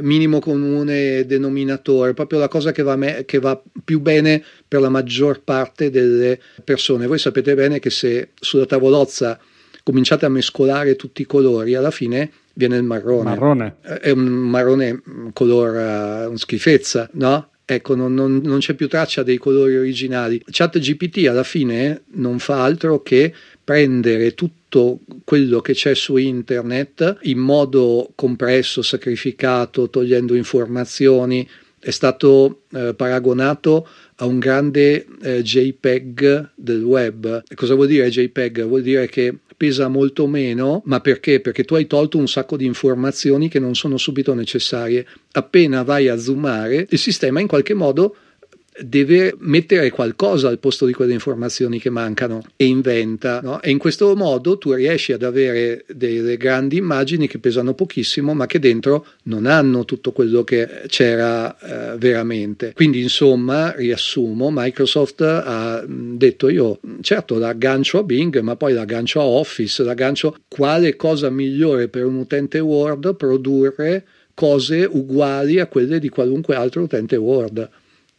minimo comune denominatore, proprio la cosa che va, me- che va più bene per la maggior parte delle persone. Voi sapete bene che se sulla tavolozza cominciate a mescolare tutti i colori, alla fine viene il marrone. Marrone. È un marrone, un color, una schifezza, no? Ecco, non, non, non c'è più traccia dei colori originali. ChatGPT alla fine non fa altro che prendere tutto quello che c'è su internet in modo compresso, sacrificato, togliendo informazioni. È stato eh, paragonato a un grande eh, JPEG del web. E cosa vuol dire JPEG? Vuol dire che pesa molto meno. Ma perché? Perché tu hai tolto un sacco di informazioni che non sono subito necessarie. Appena vai a zoomare, il sistema in qualche modo deve mettere qualcosa al posto di quelle informazioni che mancano, e inventa, no? E in questo modo tu riesci ad avere delle grandi immagini che pesano pochissimo, ma che dentro non hanno tutto quello che c'era eh, veramente. Quindi, insomma, riassumo, Microsoft ha detto: io certo l'aggancio a Bing, ma poi l'aggancio a Office, l'aggancio. Quale cosa migliore per un utente Word? Produrre cose uguali a quelle di qualunque altro utente Word.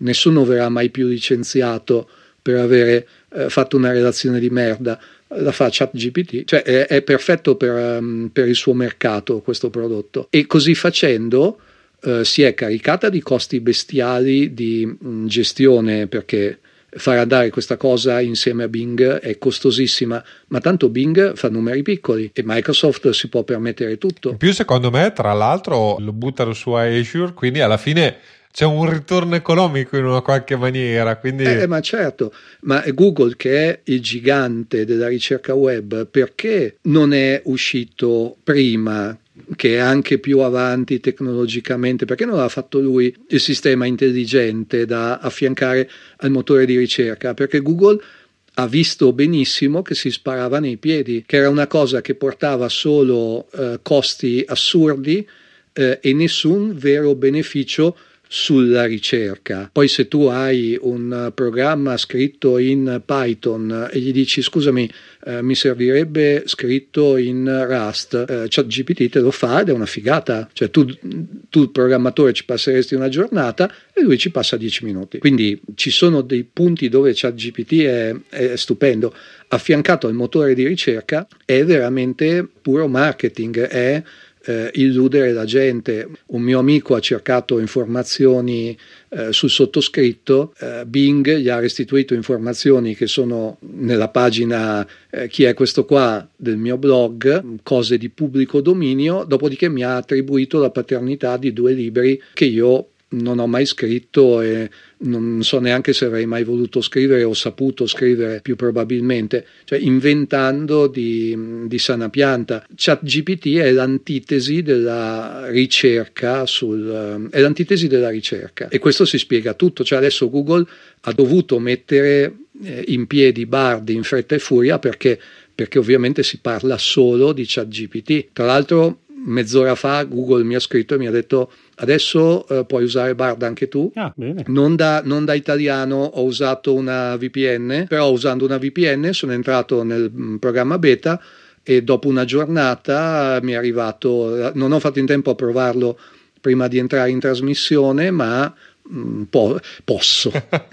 Nessuno verrà mai più licenziato per avere eh, fatto una relazione di merda. La fa ChatGPT, cioè è, è perfetto per, um, per il suo mercato questo prodotto. E così facendo eh, si è caricata di costi bestiali di mh, gestione, perché far andare questa cosa insieme a Bing è costosissima, ma tanto Bing fa numeri piccoli e Microsoft si può permettere tutto. In più, secondo me, tra l'altro lo buttano su Azure, quindi alla fine c'è un ritorno economico in una qualche maniera, quindi... eh, ma certo, ma Google, che è il gigante della ricerca web, perché non è uscito prima, che è anche più avanti tecnologicamente? Perché non ha fatto lui il sistema intelligente da affiancare al motore di ricerca? Perché Google ha visto benissimo che si sparava nei piedi, che era una cosa che portava solo eh, costi assurdi eh, e nessun vero beneficio sulla ricerca. Poi, se tu hai un programma scritto in Python e gli dici: scusami, eh, mi servirebbe scritto in Rust, eh, ChatGPT te lo fa ed è una figata. Cioè tu, tu il programmatore ci passeresti una giornata e lui ci passa dieci minuti. Quindi ci sono dei punti dove ChatGPT è, è stupendo. Affiancato al motore di ricerca è veramente puro marketing, è eh, illudere la gente. Un mio amico ha cercato informazioni eh, sul sottoscritto, eh, Bing gli ha restituito informazioni che sono nella pagina eh, chi è questo qua del mio blog, cose di pubblico dominio, dopodiché mi ha attribuito la paternità di due libri che io non ho mai scritto e non so neanche se avrei mai voluto scrivere o saputo scrivere, più probabilmente, cioè inventando di, di sana pianta. ChatGPT è l'antitesi della ricerca sul, è l'antitesi della ricerca, e questo si spiega tutto. Cioè adesso Google ha dovuto mettere in piedi Bard in fretta e furia perché, perché ovviamente si parla solo di ChatGPT. Tra l'altro mezz'ora fa Google mi ha scritto e mi ha detto: adesso eh, puoi usare Bard anche tu. Ah, bene. Non, da, non da italiano ho usato una V P N, però usando una V P N sono entrato nel mh, programma beta e dopo una giornata mi è arrivato, non ho fatto in tempo a provarlo prima di entrare in trasmissione, ma mh, po- posso.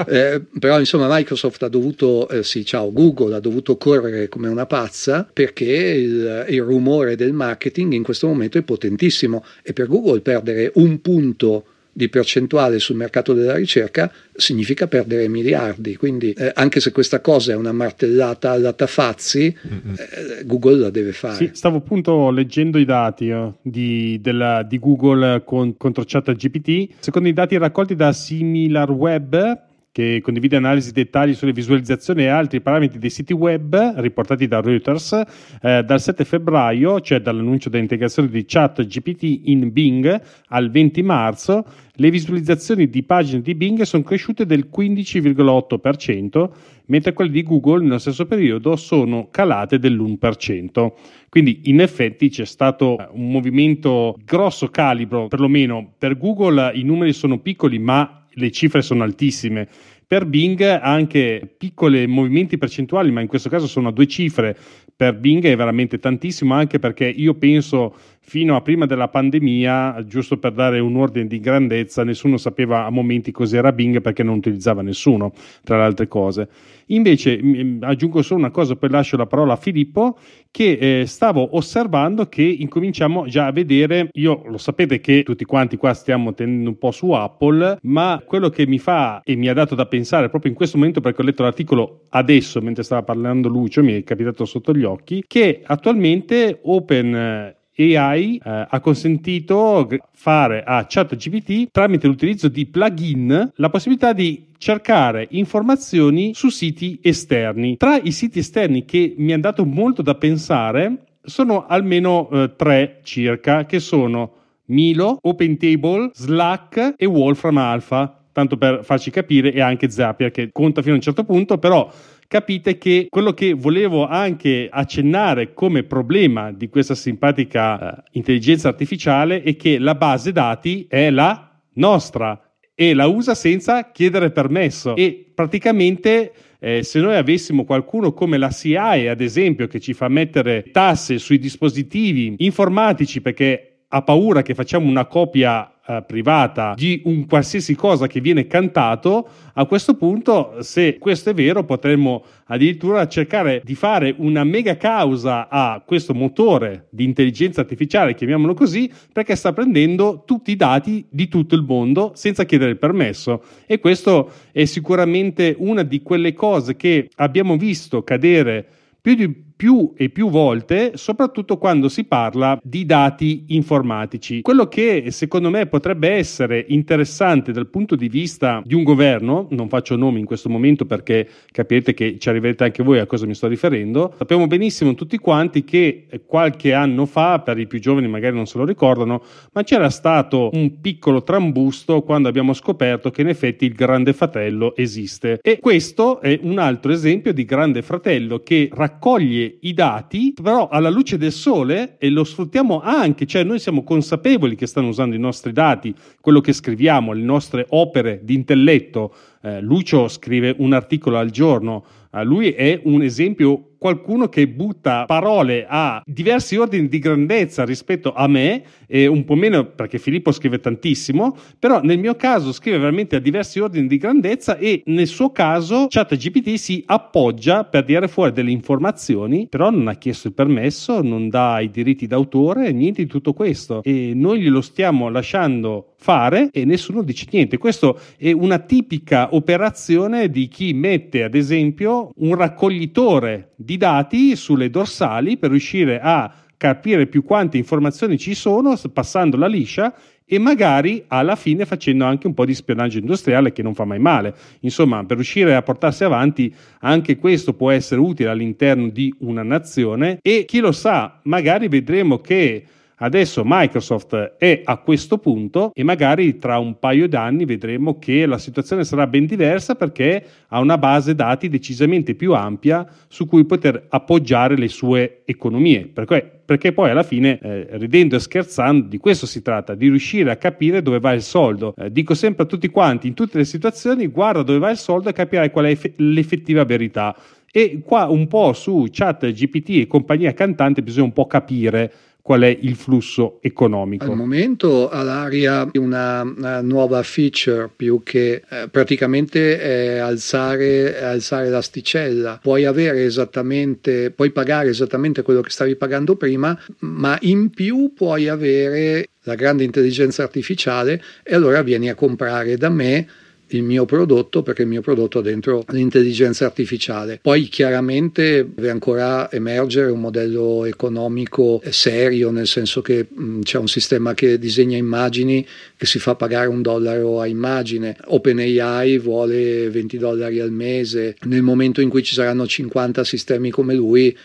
eh, però insomma Microsoft ha dovuto, eh, sì ciao Google, ha dovuto correre come una pazza perché il, il rumore del marketing in questo momento è potentissimo, e per Google perdere un punto di percentuale sul mercato della ricerca significa perdere miliardi, quindi eh, anche se questa cosa è una martellata alla Tafazzi, eh, Google la deve fare. Sì, stavo appunto leggendo i dati eh, di, della, di Google con, contro ChatGPT. Secondo i dati raccolti da SimilarWeb, che condivide analisi e dettagli sulle visualizzazioni e altri parametri dei siti web riportati da Reuters, eh, dal sette febbraio, cioè dall'annuncio dell'integrazione di ChatGPT in Bing, al venti marzo, le visualizzazioni di pagine di Bing sono cresciute del quindici virgola otto per cento, mentre quelle di Google nello stesso periodo sono calate dell'uno per cento. Quindi in effetti c'è stato un movimento grosso calibro, perlomeno per Google i numeri sono piccoli ma le cifre sono altissime. Per Bing anche piccoli movimenti percentuali, ma in questo caso sono a due cifre. Per Bing è veramente tantissimo, anche perché io penso fino a prima della pandemia, giusto per dare un ordine di grandezza, nessuno sapeva a momenti cos'era Bing perché non utilizzava nessuno, tra le altre cose. Invece aggiungo solo una cosa, poi lascio la parola a Filippo, che eh, stavo osservando che incominciamo già a vedere, io lo sapete che tutti quanti qua stiamo tenendo un po' su Apple, ma quello che mi fa e mi ha dato da pensare pensare proprio in questo momento, perché ho letto l'articolo adesso mentre stava parlando Lucio, mi è capitato sotto gli occhi, che attualmente Open A I eh, ha consentito fare a ChatGPT, tramite l'utilizzo di plugin, la possibilità di cercare informazioni su siti esterni. Tra i siti esterni che mi hanno dato molto da pensare sono almeno eh, tre circa, che sono Milo, OpenTable, Slack e Wolfram Alpha. Tanto per farci capire, e anche Zapier, che conta fino a un certo punto, però capite che quello che volevo anche accennare come problema di questa simpatica uh, intelligenza artificiale è che la base dati è la nostra e la usa senza chiedere permesso, e praticamente eh, se noi avessimo qualcuno come la C I A, ad esempio, che ci fa mettere tasse sui dispositivi informatici perché ha paura che facciamo una copia privata di un qualsiasi cosa che viene cantato, a questo punto, se questo è vero, potremmo addirittura cercare di fare una mega causa a questo motore di intelligenza artificiale, chiamiamolo così, perché sta prendendo tutti i dati di tutto il mondo senza chiedere il permesso. E questo è sicuramente una di quelle cose che abbiamo visto cadere più di più e più volte, soprattutto quando si parla di dati informatici. Quello che secondo me potrebbe essere interessante dal punto di vista di un governo, non faccio nomi in questo momento perché capirete che ci arriverete anche voi a cosa mi sto riferendo, sappiamo benissimo tutti quanti che qualche anno fa, per i più giovani magari non se lo ricordano, ma c'era stato un piccolo trambusto quando abbiamo scoperto che in effetti il Grande Fratello esiste, e questo è un altro esempio di Grande Fratello che raccoglie i dati però alla luce del sole, e lo sfruttiamo anche, cioè noi siamo consapevoli che stanno usando i nostri dati, quello che scriviamo, le nostre opere di intelletto. eh, Lucio scrive un articolo al giorno lui è un esempio, qualcuno che butta parole a diversi ordini di grandezza rispetto a me, e un po' meno perché Filippo scrive tantissimo, però nel mio caso scrive veramente a diversi ordini di grandezza, e nel suo caso ChatGPT si appoggia per tirare fuori delle informazioni, però non ha chiesto il permesso, non dà i diritti d'autore, niente di tutto questo, e noi glielo stiamo lasciando fare e nessuno dice niente. Questo è una tipica operazione di chi mette ad esempio un raccoglitore di dati sulle dorsali per riuscire a capire più quante informazioni ci sono, passandola liscia, e magari alla fine facendo anche un po' di spionaggio industriale, che non fa mai male. Insomma, per riuscire a portarsi avanti, anche questo può essere utile all'interno di una nazione, e chi lo sa, magari vedremo che adesso Microsoft è a questo punto, e magari tra un paio d'anni vedremo che la situazione sarà ben diversa, perché ha una base dati decisamente più ampia su cui poter appoggiare le sue economie. Perché, perché poi alla fine, eh, ridendo e scherzando, di questo si tratta, di riuscire a capire dove va il soldo. Eh, dico sempre a tutti quanti, in tutte le situazioni, guarda dove va il soldo e capirai qual è eff- l'effettiva verità. E qua un po' su ChatGPT e compagnia cantante bisogna un po' capire qual è il flusso economico. Al momento all'aria una, una nuova feature, più che eh, praticamente è alzare, è alzare l'asticella. Puoi avere esattamente, puoi pagare esattamente quello che stavi pagando prima, ma in più puoi avere la grande intelligenza artificiale, e allora vieni a comprare da me il mio prodotto, perché il mio prodotto ha dentro l'intelligenza artificiale. Poi chiaramente deve ancora emergere un modello economico serio, nel senso che mh, c'è un sistema che disegna immagini che si fa pagare un dollaro a immagine. OpenAI vuole venti dollari al mese. Nel momento in cui ci saranno cinquanta sistemi come lui, eh,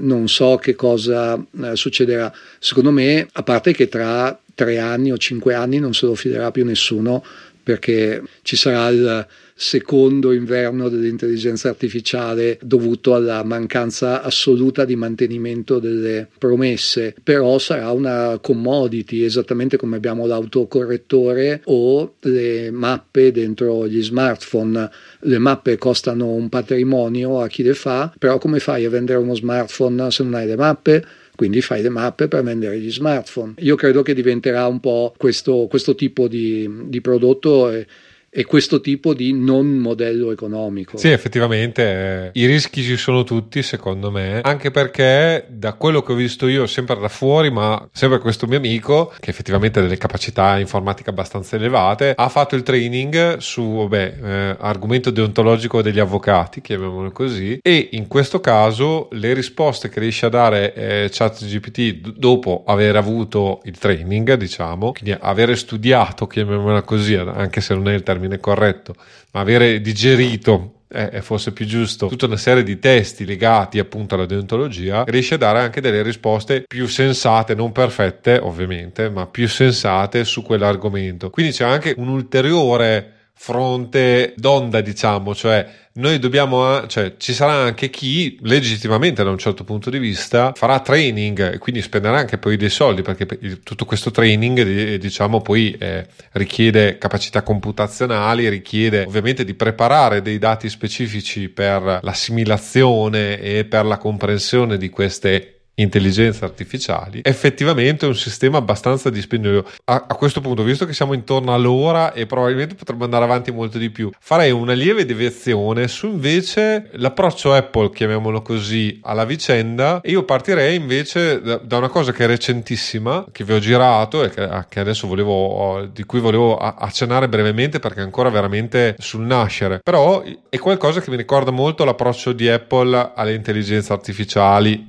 non so che cosa eh, succederà. Secondo me, a parte che tra tre anni o cinque anni non se lo fiderà più nessuno, perché ci sarà il secondo inverno dell'intelligenza artificiale dovuto alla mancanza assoluta di mantenimento delle promesse. Però sarà una commodity, esattamente come abbiamo l'autocorrettore o le mappe dentro gli smartphone. Le mappe costano un patrimonio a chi le fa, però come fai a vendere uno smartphone se non hai le mappe? Quindi fai le mappe per vendere gli smartphone. Io credo che diventerà un po' questo, questo tipo di, di prodotto e, e questo tipo di non modello economico. Sì, effettivamente eh, i rischi ci sono tutti, secondo me, anche perché da quello che ho visto io, sempre da fuori, ma sempre questo mio amico, che effettivamente ha delle capacità informatiche abbastanza elevate, ha fatto il training su beh, eh, argomento deontologico degli avvocati, chiamiamolo così, e in questo caso le risposte che riesce a dare eh, ChatGPT d- dopo aver avuto il training, diciamo, quindi avere studiato, chiamiamola così, anche se non è il termine corretto, ma avere digerito, è forse più giusto, tutta una serie di testi legati appunto alla deontologia, riesce a dare anche delle risposte più sensate, non perfette ovviamente, ma più sensate su quell'argomento. Quindi c'è anche un ulteriore fronte d'onda, diciamo, cioè noi dobbiamo, cioè ci sarà anche chi legittimamente da un certo punto di vista farà training e quindi spenderà anche poi dei soldi, perché tutto questo training, diciamo, poi eh, richiede capacità computazionali, richiede ovviamente di preparare dei dati specifici per l'assimilazione e per la comprensione di queste intelligenze artificiali. Effettivamente è un sistema abbastanza dispendioso. A, a questo punto, visto che siamo intorno all'ora e probabilmente potremmo andare avanti molto di più, farei una lieve deviazione su invece l'approccio Apple, chiamiamolo così, alla vicenda, e io partirei invece da, da una cosa che è recentissima, che vi ho girato e che, che adesso volevo di cui volevo accennare brevemente, perché è ancora veramente sul nascere, però è qualcosa che mi ricorda molto l'approccio di Apple alle intelligenze artificiali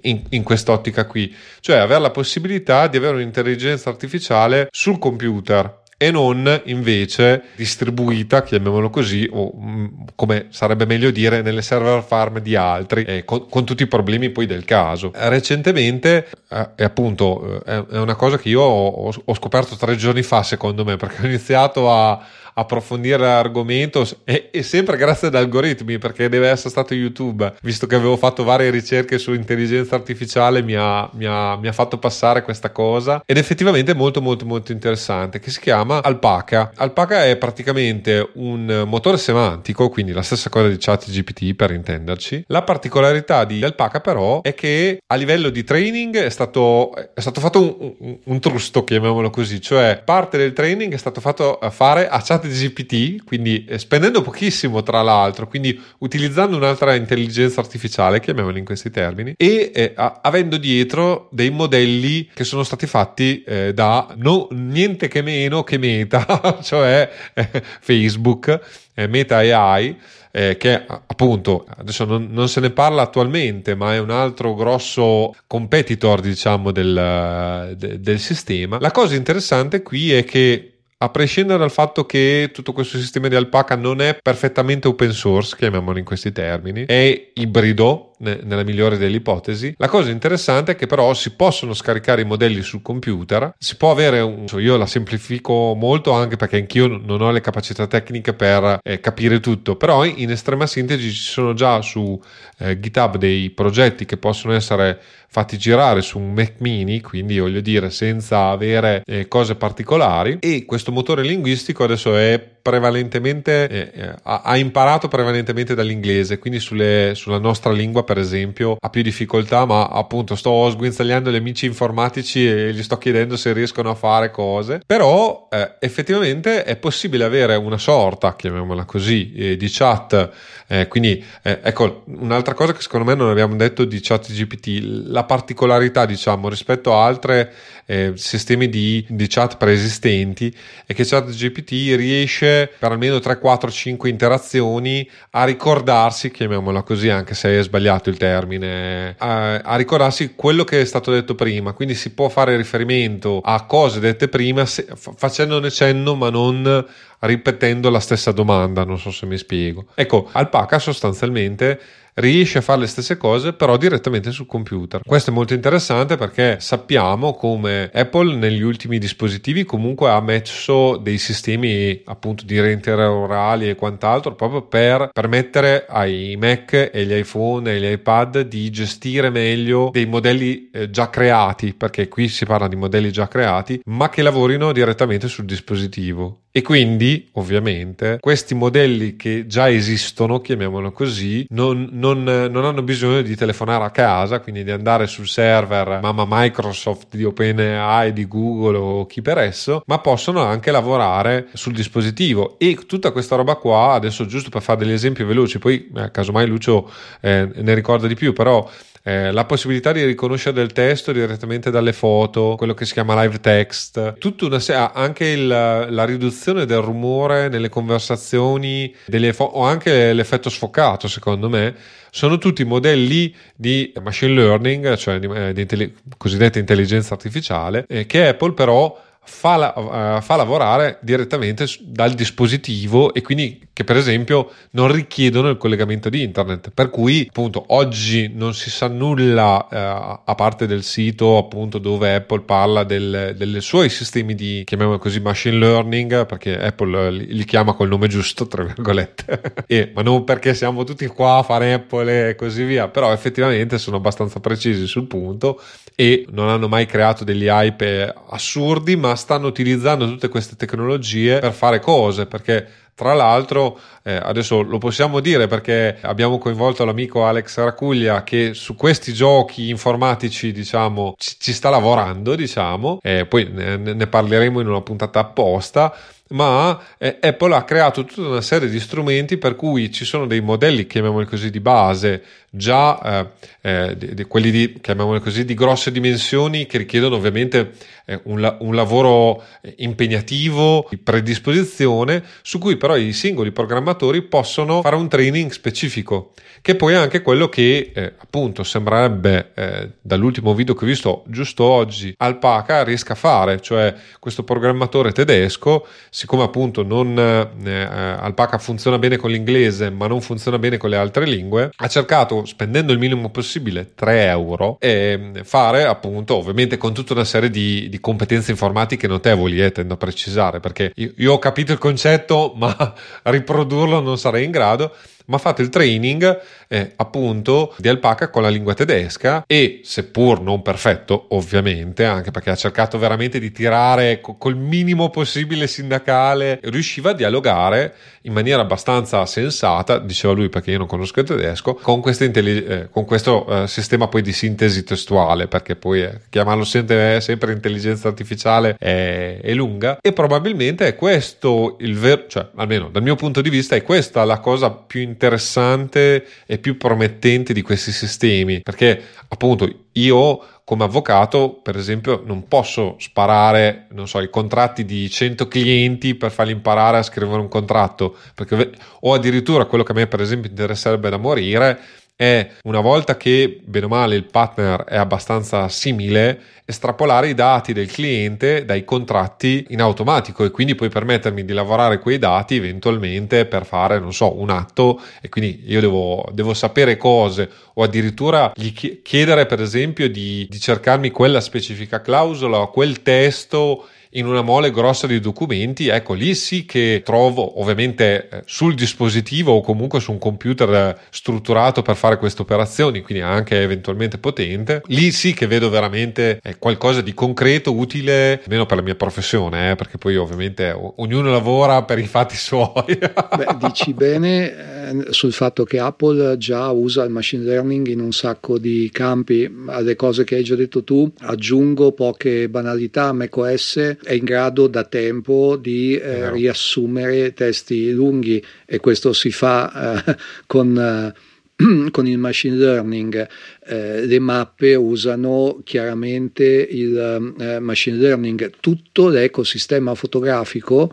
in in quest'ottica qui, cioè avere la possibilità di avere un'intelligenza artificiale sul computer e non invece distribuita, chiamiamolo così, o mh, come sarebbe meglio dire, nelle server farm di altri, eh, con, con tutti i problemi poi del caso. Recentemente eh, è appunto eh, è una cosa che io ho, ho scoperto tre giorni fa, secondo me, perché ho iniziato a approfondire l'argomento, e, e sempre grazie ad algoritmi, perché deve essere stato YouTube, visto che avevo fatto varie ricerche su intelligenza artificiale, mi ha, mi ha, mi ha fatto passare questa cosa, ed effettivamente è molto molto molto interessante, che si chiama Alpaca. Alpaca è praticamente un motore semantico, quindi la stessa cosa di ChatGPT per intenderci. La particolarità di Alpaca però è che a livello di training è stato, è stato fatto un, un, un trusto, chiamiamolo così, cioè parte del training è stato fatto fare a ChatGPT, quindi spendendo pochissimo tra l'altro, quindi utilizzando un'altra intelligenza artificiale, chiamiamola in questi termini, e eh, a, avendo dietro dei modelli che sono stati fatti eh, da no, niente che meno che Meta, cioè eh, Facebook, eh, Meta A I, Eh, che appunto adesso non, non se ne parla attualmente, ma è un altro grosso competitor, diciamo, del, de, del sistema. La cosa interessante qui è che, a prescindere dal fatto che tutto questo sistema di Alpaca non è perfettamente open source, chiamiamolo in questi termini, è ibrido nella migliore delle ipotesi, la cosa interessante è che però si possono scaricare i modelli sul computer, si può avere un... io la semplifico molto, anche perché anch'io non ho le capacità tecniche per eh, capire tutto, però in estrema sintesi ci sono già su eh, GitHub dei progetti che possono essere fatti girare su un Mac mini, quindi voglio dire senza avere eh, cose particolari, e questo motore linguistico adesso è prevalentemente eh, eh, ha imparato prevalentemente dall'inglese, quindi sulle, sulla nostra lingua per esempio ha più difficoltà, ma appunto sto sguinzagliando gli amici informatici e gli sto chiedendo se riescono a fare cose, però eh, effettivamente è possibile avere una sorta, chiamiamola così, eh, di chat, eh, quindi eh, ecco un'altra cosa che secondo me non abbiamo detto di ChatGPT, la particolarità diciamo rispetto a altre eh, sistemi di, di chat preesistenti è che ChatGPT riesce per almeno tre, quattro, cinque interazioni a ricordarsi, chiamiamola così anche se è sbagliato il termine, a, a ricordarsi quello che è stato detto prima, quindi si può fare riferimento a cose dette prima se, facendone cenno ma non ripetendo la stessa domanda, non so se mi spiego. Ecco, Alpaca sostanzialmente riesce a fare le stesse cose però direttamente sul computer. Questo è molto interessante perché sappiamo come Apple negli ultimi dispositivi comunque ha messo dei sistemi appunto di reintere orali e quant'altro proprio per permettere ai Mac e agli iPhone e agli iPad di gestire meglio dei modelli già creati, perché qui si parla di modelli già creati ma che lavorino direttamente sul dispositivo, e quindi ovviamente questi modelli che già esistono, chiamiamolo così, non, non, non hanno bisogno di telefonare a casa, quindi di andare sul server mamma Microsoft, di OpenAI, di Google o chi per esso, ma possono anche lavorare sul dispositivo. E tutta questa roba qua, adesso giusto per fare degli esempi veloci, poi eh, casomai Lucio eh, ne ricorda di più, però Eh, la possibilità di riconoscere del testo direttamente dalle foto, quello che si chiama live text, tutta una serie, anche il, la riduzione del rumore nelle conversazioni, delle fo- o anche l'effetto sfocato, secondo me sono tutti modelli di machine learning, cioè di, eh, di intelli- cosiddetta intelligenza artificiale, eh, che Apple però Fa, la, uh, fa lavorare direttamente dal dispositivo, e quindi che per esempio non richiedono il collegamento di internet, per cui appunto oggi non si sa nulla uh, a parte del sito appunto dove Apple parla del, dei suoi sistemi di, chiamiamolo così, machine learning, perché Apple li, li chiama col nome giusto tra virgolette e, ma non perché siamo tutti qua a fare Apple e così via, però effettivamente sono abbastanza precisi sul punto e non hanno mai creato degli hype assurdi, ma stanno utilizzando tutte queste tecnologie per fare cose, perché tra l'altro eh, adesso lo possiamo dire perché abbiamo coinvolto l'amico Alex Racuglia che su questi giochi informatici diciamo ci, ci sta lavorando, diciamo, eh, poi ne, ne parleremo in una puntata apposta, ma eh, Apple ha creato tutta una serie di strumenti per cui ci sono dei modelli, chiamiamoli così, di base già eh, eh, di, di, quelli di, chiamiamoli così, di grosse dimensioni che richiedono ovviamente eh, un, un lavoro impegnativo di predisposizione, su cui però i singoli programmatori possono fare un training specifico, che poi è anche quello che eh, appunto sembrerebbe eh, dall'ultimo video che ho visto giusto oggi Alpaca riesca a fare, cioè questo programmatore tedesco, siccome appunto non eh, Alpaca funziona bene con l'inglese ma non funziona bene con le altre lingue, ha cercato, spendendo il minimo possibile, tre euro, e fare appunto, ovviamente con tutta una serie di, di competenze informatiche notevoli, eh, tendo a precisare, perché io, io ho capito il concetto ma riprodurlo non sarei in grado, ma fate il training eh, appunto di Alpaca con la lingua tedesca, e seppur non perfetto ovviamente, anche perché ha cercato veramente di tirare co- col minimo possibile sindacale, riusciva a dialogare in maniera abbastanza sensata, diceva lui, perché io non conosco il tedesco, con, intellig- eh, con questo eh, sistema poi di sintesi testuale, perché poi eh, chiamarlo sempre, sempre intelligenza artificiale è, è lunga, e probabilmente è questo il vero, cioè almeno dal mio punto di vista è questa la cosa più interessante interessante e più promettente di questi sistemi, perché appunto io come avvocato, per esempio, non posso sparare, non so, i contratti di cento clienti per fargli imparare a scrivere un contratto, perché, o addirittura quello che a me per esempio interesserebbe da morire è, una volta che bene o male il partner è abbastanza simile, estrapolare i dati del cliente dai contratti in automatico, e quindi poi permettermi di lavorare quei dati eventualmente per fare, non so, un atto, e quindi io devo, devo sapere cose, o addirittura gli chiedere per esempio di, di cercarmi quella specifica clausola o quel testo in una mole grossa di documenti. Ecco, lì sì che trovo, ovviamente sul dispositivo o comunque su un computer strutturato per fare queste operazioni, quindi anche eventualmente potente, lì sì che vedo veramente qualcosa di concreto, utile, almeno per la mia professione, eh, perché poi ovviamente o- ognuno lavora per i fatti suoi. Beh, dici bene eh, sul fatto che Apple già usa il machine learning in un sacco di campi. Alle cose che hai già detto tu aggiungo poche banalità: macOS è in grado da tempo di eh, riassumere testi lunghi, e questo si fa eh, con, eh, con il machine learning. Eh, le mappe usano chiaramente il eh, machine learning. Tutto l'ecosistema fotografico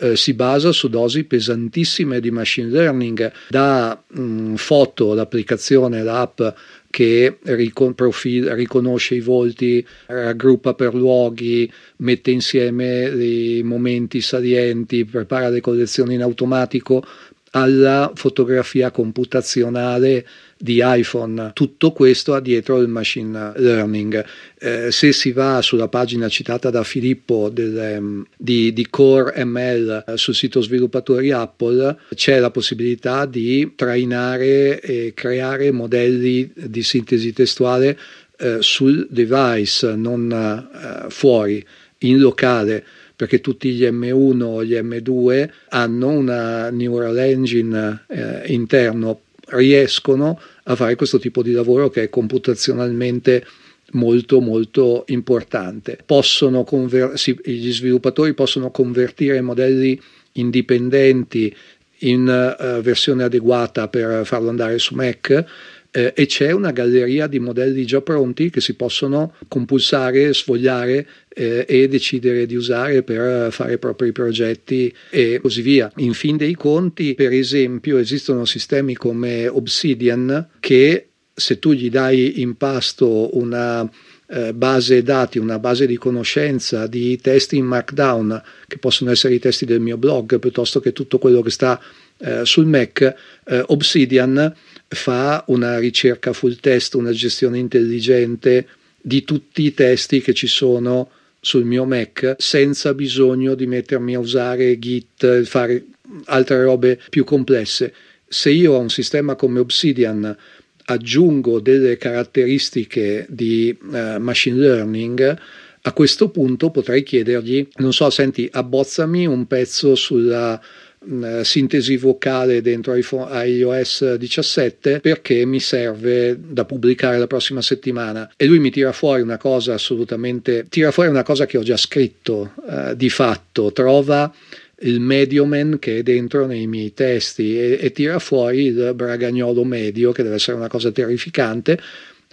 Eh, si basa su dosi pesantissime di machine learning, da mh, foto, l'applicazione, l'app che ricon- profil- riconosce i volti, raggruppa per luoghi, mette insieme i momenti salienti, prepara le collezioni in automatico, alla fotografia computazionale di iPhone. Tutto questo ha dietro il machine learning. Eh, se si va sulla pagina citata da Filippo del, di, di Core M L eh, sul sito sviluppatori Apple, c'è la possibilità di trainare e creare modelli di sintesi testuale eh, sul device, non eh, fuori, in locale, perché tutti gli M uno, gli M due hanno una neural engine eh, interno, riescono a fare questo tipo di lavoro che è computazionalmente molto molto importante. Possono conver- si, gli sviluppatori possono convertire modelli indipendenti in uh, versione adeguata per farlo andare su Mac, eh, e c'è una galleria di modelli già pronti che si possono compulsare, sfogliare eh, e decidere di usare per fare i propri progetti e così via. In fin dei conti, per esempio, esistono sistemi come Obsidian che, se tu gli dai in pasto una eh, base dati, una base di conoscenza di testi in Markdown, che possono essere i testi del mio blog piuttosto che tutto quello che sta eh, sul Mac, eh, Obsidian fa una ricerca full text, una gestione intelligente di tutti i testi che ci sono sul mio Mac, senza bisogno di mettermi a usare Git, fare altre robe più complesse. Se io ho un sistema come Obsidian, aggiungo delle caratteristiche di eh, machine learning, a questo punto potrei chiedergli, non so, senti, abbozzami un pezzo sulla mh, sintesi vocale dentro iPhone, iOS diciassette, perché mi serve da pubblicare la prossima settimana, e lui mi tira fuori una cosa assolutamente, tira fuori una cosa che ho già scritto, eh, di fatto trova il medioman che è dentro nei miei testi e, e tira fuori il Bragagnolo medio, che deve essere una cosa terrificante.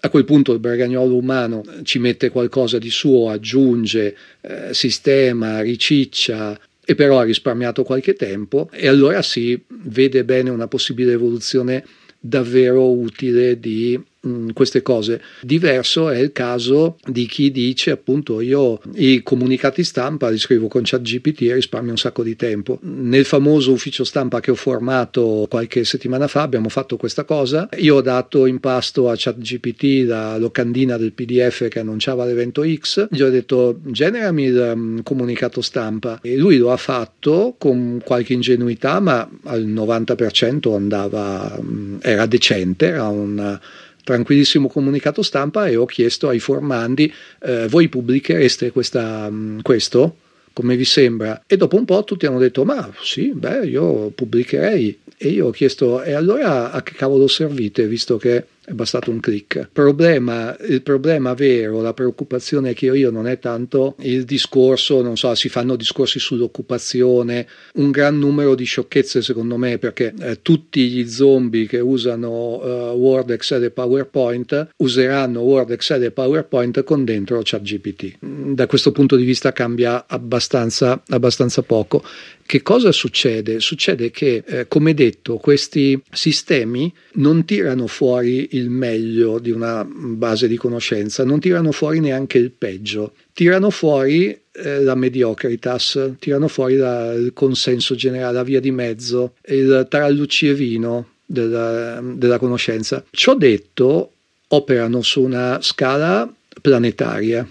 A quel punto il Bragagnolo umano ci mette qualcosa di suo, aggiunge, eh, sistema, riciccia, e però ha risparmiato qualche tempo, e allora si vede bene una possibile evoluzione davvero utile di mh, queste cose. Diverso è il caso di chi dice appunto io i comunicati stampa li scrivo con ChatGPT e risparmio un sacco di tempo. Nel famoso ufficio stampa che ho formato qualche settimana fa abbiamo fatto questa cosa, io ho dato in pasto a ChatGPT la locandina del P D F che annunciava l'evento X, gli ho detto generami il um, comunicato stampa, e lui lo ha fatto con qualche ingenuità, ma al novanta per cento andava mh, era decente, era un tranquillissimo comunicato stampa. E ho chiesto ai formandi eh, voi pubblichereste questa, questo? Come vi sembra? E dopo un po' tutti hanno detto ma sì, beh, io pubblicherei. E io ho chiesto e allora a che cavolo servite, visto che è bastato un click. Problema, il problema vero, la preoccupazione che io non è tanto il discorso, non so, si fanno discorsi sull'occupazione, un gran numero di sciocchezze secondo me, perché eh, tutti gli zombie che usano eh, Word, Excel e PowerPoint useranno Word, Excel e PowerPoint con dentro ChatGPT. Da questo punto di vista cambia abbastanza, abbastanza poco. Che cosa succede? Succede che, eh, come detto, questi sistemi non tirano fuori il meglio di una base di conoscenza, non tirano fuori neanche il peggio, tirano fuori eh, la mediocritas, tirano fuori la, il consenso generale, la via di mezzo, il taralluccievino della, della conoscenza. Ciò detto, operano su una scala planetaria,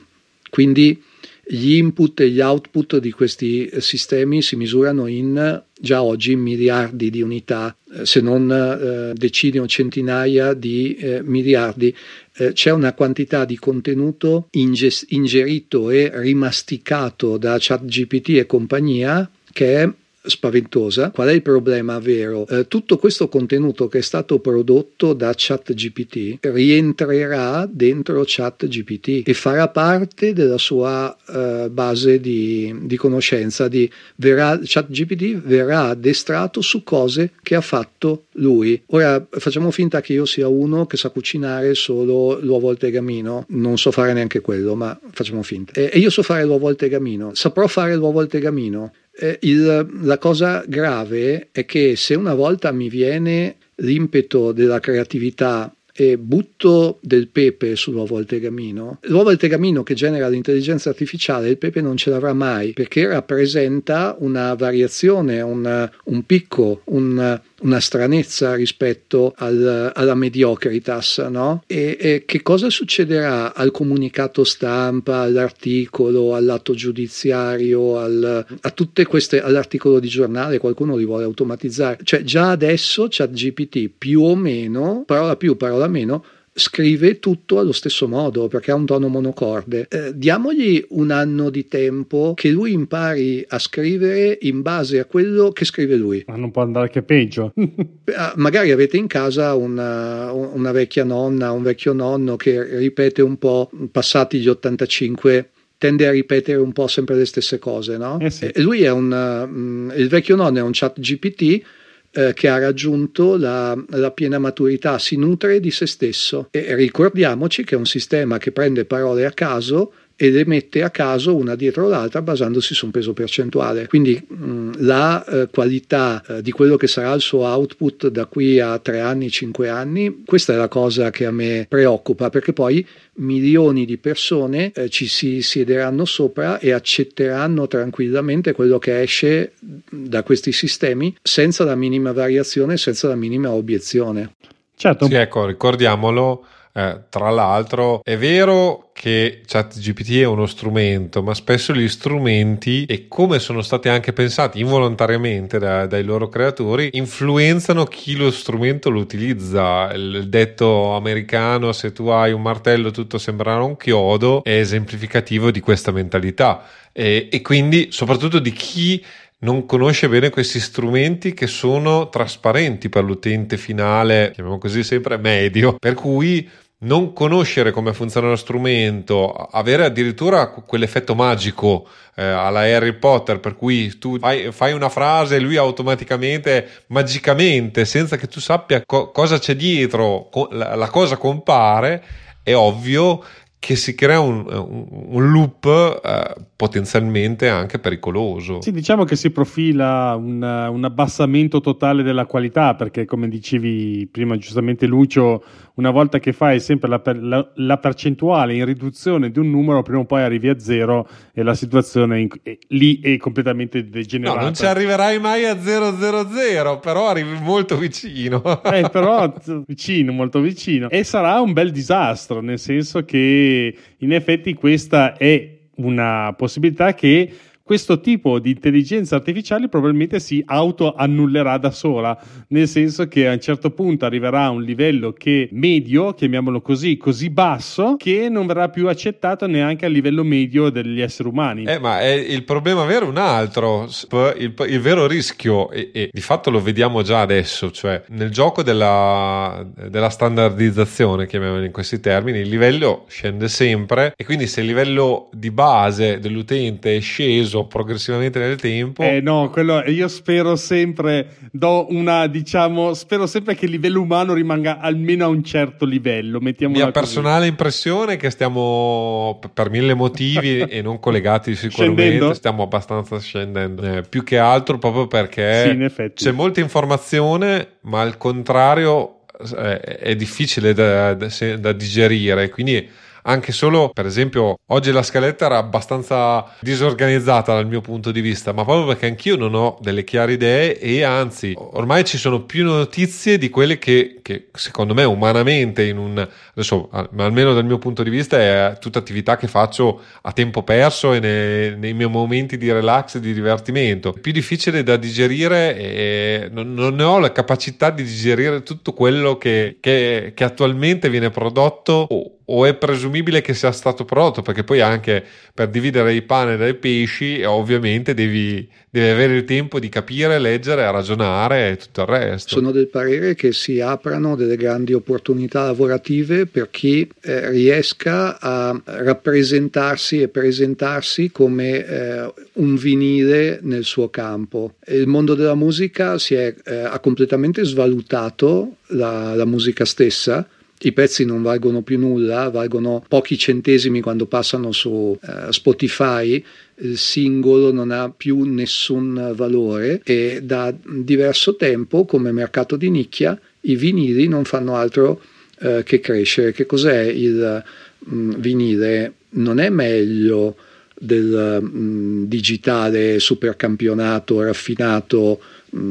quindi gli input e gli output di questi sistemi si misurano in già oggi miliardi di unità, se non eh, decine o centinaia di eh, miliardi. Eh, c'è una quantità di contenuto inges- ingerito e rimasticato da ChatGPT e compagnia che è spaventosa. Qual è il problema vero? Eh, tutto questo contenuto che è stato prodotto da ChatGPT rientrerà dentro ChatGPT e farà parte della sua eh, base di, di conoscenza. Di, verrà, ChatGPT verrà addestrato su cose che ha fatto lui. Ora facciamo finta che io sia uno che sa cucinare solo l'uovo al tegamino, non so fare neanche quello, ma facciamo finta. E, e io so fare l'uovo al tegamino, saprò fare l'uovo al tegamino. Il, la cosa grave è che se una volta mi viene l'impeto della creatività e butto del pepe sull'uovo al tegamino, l'uovo al tegamino che genera l'intelligenza artificiale il pepe non ce l'avrà mai, perché rappresenta una variazione, un, un picco, un, una stranezza rispetto al, alla mediocritas, no? E, e che cosa succederà al comunicato stampa, all'articolo, all'atto giudiziario, al, a tutte queste, all'articolo di giornale? Qualcuno li vuole automatizzare, cioè già adesso ChatGPT più o meno, parola più parola meno, scrive tutto allo stesso modo perché ha un tono monocorde. Eh, diamogli un anno di tempo che lui impari a scrivere in base a quello che scrive lui. Ma non può andare che peggio. Magari avete in casa una, una vecchia nonna, un vecchio nonno che ripete un po', passati gli ottantacinque, tende a ripetere un po' sempre le stesse cose, no? Eh sì. E lui è un... il vecchio nonno è un ChatGPT che ha raggiunto la, la piena maturità, si nutre di se stesso. E ricordiamoci che è un sistema che prende parole a caso e le mette a caso una dietro l'altra basandosi su un peso percentuale. Quindi mh, la eh, qualità eh, di quello che sarà il suo output da qui a tre anni, cinque anni, questa è la cosa che a me preoccupa, perché poi milioni di persone eh, ci si siederanno sopra e accetteranno tranquillamente quello che esce da questi sistemi senza la minima variazione, senza la minima obiezione. Certo. Sì, ecco, ricordiamolo. Eh, tra l'altro è vero che ChatGPT è uno strumento, ma spesso gli strumenti e come sono stati anche pensati involontariamente da, dai loro creatori influenzano chi lo strumento lo utilizza. Il detto americano "se tu hai un martello tutto sembrerà un chiodo" è esemplificativo di questa mentalità e, e quindi soprattutto di chi non conosce bene questi strumenti che sono trasparenti per l'utente finale, chiamiamo così sempre medio, per cui non conoscere come funziona lo strumento, avere addirittura quell'effetto magico eh, alla Harry Potter, per cui tu fai, fai una frase e lui automaticamente, magicamente, senza che tu sappia co- cosa c'è dietro, co- la, la cosa compare, è ovvio che si crea un, un, un loop eh, potenzialmente anche pericoloso. Sì, diciamo che si profila un, un abbassamento totale della qualità, perché come dicevi prima giustamente Lucio, una volta che fai sempre la, per, la, la percentuale in riduzione di un numero, prima o poi arrivi a zero e la situazione in, è, lì è completamente degenerata. No, non ci arriverai mai a zero zero zero, però arrivi molto vicino. Eh, però vicino, molto vicino. E sarà un bel disastro, nel senso che in effetti questa è una possibilità che questo tipo di intelligenza artificiale probabilmente si autoannullerà da sola, nel senso che a un certo punto arriverà a un livello che medio, chiamiamolo così, così basso, che non verrà più accettato neanche a livello medio degli esseri umani. Eh, ma è il problema vero è un altro, il, il vero rischio, e, e di fatto lo vediamo già adesso, cioè nel gioco della, della standardizzazione, chiamiamolo in questi termini, il livello scende sempre, e quindi se il livello di base dell'utente è sceso progressivamente nel tempo. Eh no, quello io spero sempre, do una diciamo, spero sempre che il livello umano rimanga almeno a un certo livello. Mettiamola mia così. Personale impressione è che stiamo per mille motivi e non collegati sicuramente, scendendo. Stiamo abbastanza scendendo. Eh, più che altro proprio perché sì, in effetti c'è molta informazione, ma al contrario è, è difficile da, da, da digerire, quindi anche solo, per esempio, oggi la scaletta era abbastanza disorganizzata dal mio punto di vista, ma proprio perché anch'io non ho delle chiare idee, e anzi, ormai ci sono più notizie di quelle che, che secondo me umanamente, in un adesso, almeno dal mio punto di vista, è tutta attività che faccio a tempo perso e nei, nei miei momenti di relax e di divertimento. È più difficile da digerire e non, non ne ho la capacità di digerire tutto quello che, che, che attualmente viene prodotto o, o è presumibile che sia stato prodotto, perché poi anche per dividere i pane dai pesci ovviamente devi, devi avere il tempo di capire, leggere, ragionare e tutto il resto. Sono del parere che si aprano delle grandi opportunità lavorative per chi eh, riesca a rappresentarsi e presentarsi come eh, un vinile nel suo campo. Il mondo della musica si è, eh, ha completamente svalutato la, la musica stessa. I pezzi non valgono più nulla, valgono pochi centesimi quando passano su uh, Spotify. Il singolo non ha più nessun valore, e da diverso tempo, come mercato di nicchia, i vinili non fanno altro uh, che crescere. Che cos'è il mm, vinile? Non è meglio del mm, digitale supercampionato, raffinato,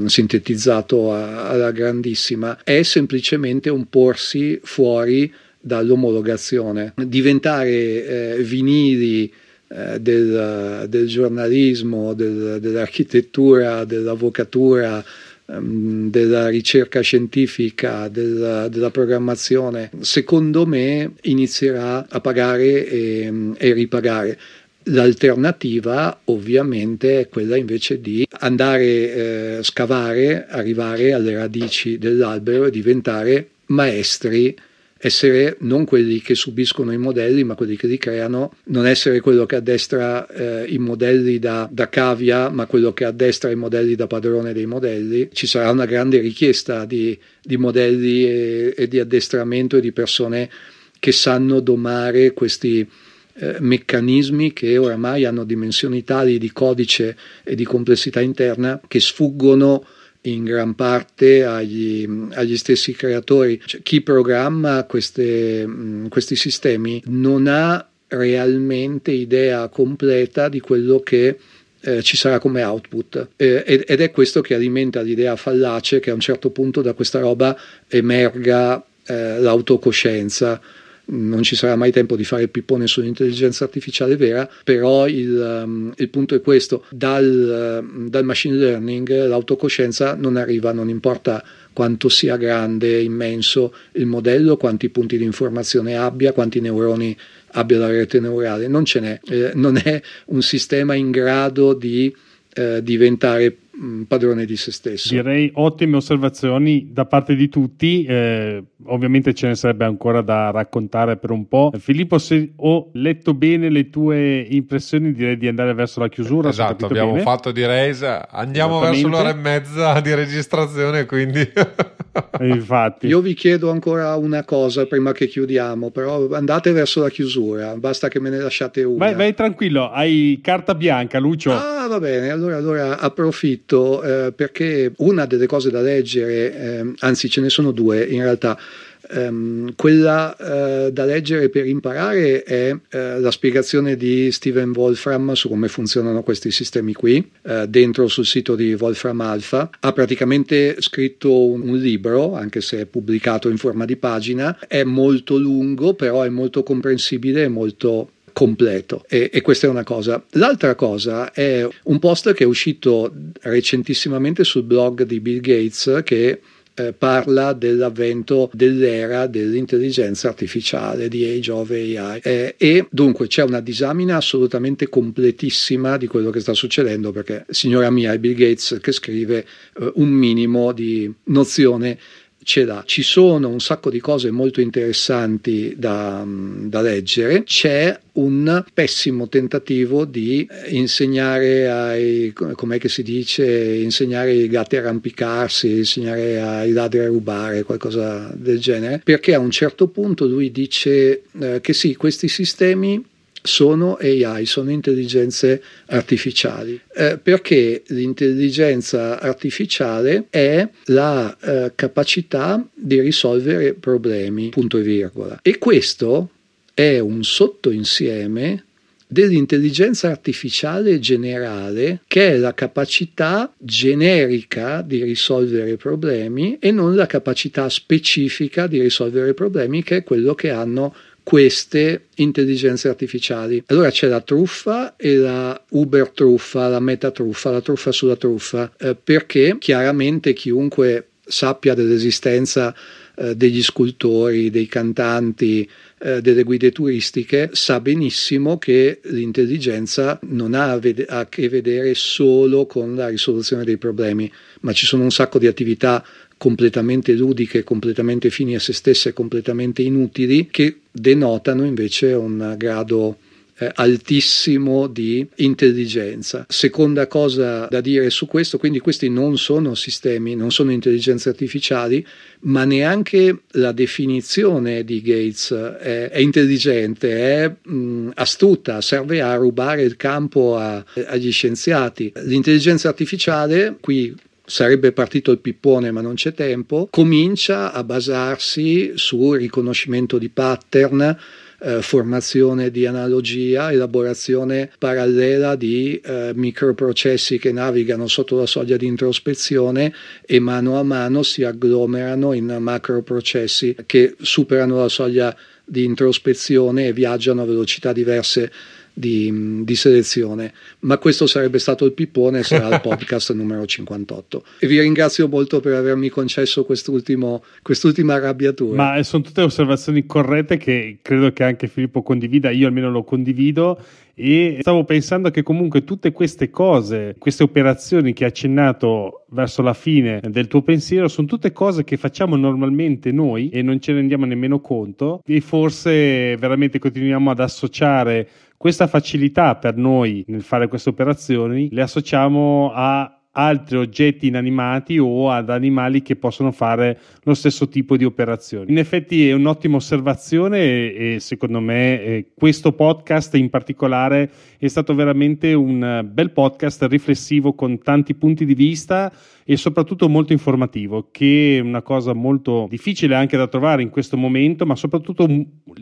sintetizzato alla grandissima. È semplicemente un porsi fuori dall'omologazione, diventare eh, vinili eh, del, del giornalismo, del, dell'architettura, dell'avvocatura, ehm, della ricerca scientifica, del, della programmazione. Secondo me inizierà a pagare e, e ripagare. L'alternativa ovviamente è quella invece di andare a eh, scavare, arrivare alle radici dell'albero e diventare maestri, essere non quelli che subiscono i modelli ma quelli che li creano, non essere quello che addestra eh, i modelli da, da cavia ma quello che addestra i modelli da padrone dei modelli. Ci sarà una grande richiesta di, di modelli e, e di addestramento e di persone che sanno domare questi meccanismi che oramai hanno dimensioni tali di codice e di complessità interna che sfuggono in gran parte agli, agli stessi creatori. Cioè, chi programma queste, questi sistemi non ha realmente idea completa di quello che Eh, ci sarà come output, eh, ed, ed è questo che alimenta l'idea fallace che a un certo punto da questa roba emerga eh, l'autocoscienza. Non ci sarà mai tempo di fare il pippone sull'intelligenza artificiale vera, però il, um, il punto è questo: dal, uh, dal machine learning l'autocoscienza non arriva, non importa quanto sia grande, immenso il modello, quanti punti di informazione abbia, quanti neuroni abbia la rete neurale, non ce n'è, eh, non è un sistema in grado di eh, diventare mh, padrone di se stesso. Direi ottime osservazioni da parte di tutti, eh, ovviamente ce ne sarebbe ancora da raccontare per un po'. Filippo, se ho letto bene le tue impressioni, direi di andare verso la chiusura. Esatto, abbiamo bene? fatto di resa, andiamo verso l'ora e mezza di registrazione, quindi infatti io vi chiedo ancora una cosa prima che chiudiamo, però andate verso la chiusura, basta che me ne lasciate una. Vai, vai tranquillo, hai carta bianca, Lucio. Ah, va bene, allora, allora approfitto eh, perché una delle cose da leggere, eh, anzi ce ne sono due in realtà. Um, quella uh, da leggere per imparare è uh, la spiegazione di Steven Wolfram su come funzionano questi sistemi qui, uh, dentro sul sito di Wolfram Alpha. Ha praticamente scritto un, un libro, anche se è pubblicato in forma di pagina, è molto lungo, però è molto comprensibile e molto completo, e, e questa è una cosa. L'altra cosa è un post che è uscito recentissimamente sul blog di Bill Gates, che Eh, parla dell'avvento dell'era dell'intelligenza artificiale, di Age of A I, eh, e dunque c'è una disamina assolutamente completissima di quello che sta succedendo, perché, signora mia, è Bill Gates che scrive, eh, un minimo di nozione ce l'ha. Ci sono un sacco di cose molto interessanti da, da leggere. C'è un pessimo tentativo di insegnare ai, com'è che si dice, insegnare ai gatti a arrampicarsi, insegnare ai ladri a rubare, qualcosa del genere, perché a un certo punto lui dice eh, che sì, questi sistemi sono A I, sono intelligenze artificiali, eh, perché l'intelligenza artificiale è la eh, capacità di risolvere problemi, punto e virgola. E questo è un sottoinsieme dell'intelligenza artificiale generale, che è la capacità generica di risolvere problemi e non la capacità specifica di risolvere problemi, che è quello che hanno queste intelligenze artificiali. Allora c'è la truffa e la Uber truffa, la Meta truffa, la truffa sulla truffa, eh, perché chiaramente chiunque sappia dell'esistenza eh, degli scultori, dei cantanti, eh, delle guide turistiche, sa benissimo che l'intelligenza non ha a, ved- a che vedere solo con la risoluzione dei problemi, ma ci sono un sacco di attività completamente ludiche, completamente fini a se stesse, completamente inutili, che denotano invece un grado eh, altissimo di intelligenza. Seconda cosa da dire su questo: quindi questi non sono sistemi, non sono intelligenze artificiali, ma neanche la definizione di Gates è, è intelligente, è mh, astuta, serve a rubare il campo a, agli scienziati. L'intelligenza artificiale, qui sarebbe partito il pippone ma non c'è tempo, comincia a basarsi su riconoscimento di pattern, eh, formazione di analogia, elaborazione parallela di eh, microprocessi che navigano sotto la soglia di introspezione e mano a mano si agglomerano in macroprocessi che superano la soglia di introspezione e viaggiano a velocità diverse Di, di selezione. Ma questo sarebbe stato il pippone, sarà il podcast numero cinquantotto. E vi ringrazio molto per avermi concesso quest'ultimo, quest'ultima arrabbiatura. Ma sono tutte osservazioni corrette che credo che anche Filippo condivida, io almeno lo condivido, e stavo pensando che comunque tutte queste cose, queste operazioni che hai accennato verso la fine del tuo pensiero, sono tutte cose che facciamo normalmente noi e non ce ne rendiamo nemmeno conto, e forse veramente continuiamo ad associare questa facilità per noi nel fare queste operazioni, le associamo a altri oggetti inanimati o ad animali che possono fare lo stesso tipo di operazioni. In effetti è un'ottima osservazione e, e secondo me eh, questo podcast in particolare è stato veramente un bel podcast riflessivo con tanti punti di vista e soprattutto molto informativo, che è una cosa molto difficile anche da trovare in questo momento, ma soprattutto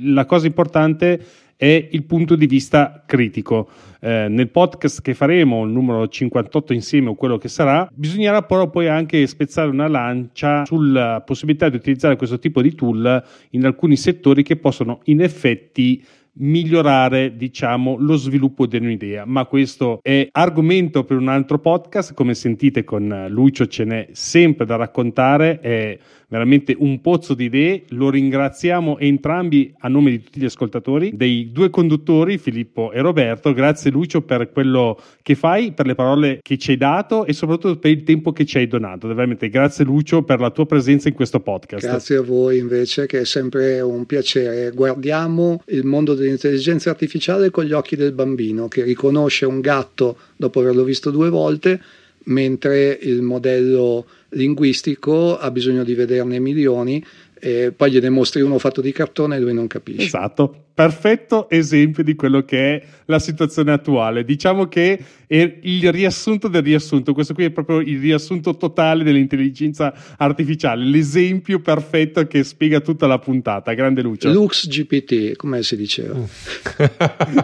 la cosa importante è il punto di vista critico. Eh, nel podcast che faremo, il numero cinquantotto insieme o quello che sarà, bisognerà però poi anche spezzare una lancia sulla possibilità di utilizzare questo tipo di tool in alcuni settori che possono in effetti migliorare, diciamo, lo sviluppo di un'idea. Ma questo è argomento per un altro podcast. Come sentite, con Lucio ce n'è sempre da raccontare, è veramente un pozzo di idee. Lo ringraziamo entrambi a nome di tutti gli ascoltatori, dei due conduttori, Filippo e Roberto. Grazie Lucio per quello che fai, per le parole che ci hai dato e soprattutto per il tempo che ci hai donato. Veramente grazie Lucio per la tua presenza in questo podcast. Grazie a voi invece, che è sempre un piacere. Guardiamo il mondo dell'intelligenza artificiale con gli occhi del bambino, che riconosce un gatto dopo averlo visto due volte, mentre il modello linguistico ha bisogno di vederne milioni, e poi gliene mostri uno fatto di cartone e lui non capisce. Esatto, perfetto esempio di quello che è la situazione attuale. Diciamo che è il riassunto del riassunto. Questo qui è proprio il riassunto totale dell'intelligenza artificiale, l'esempio perfetto che spiega tutta la puntata. Grande Lucio. Lux G P T, come si diceva.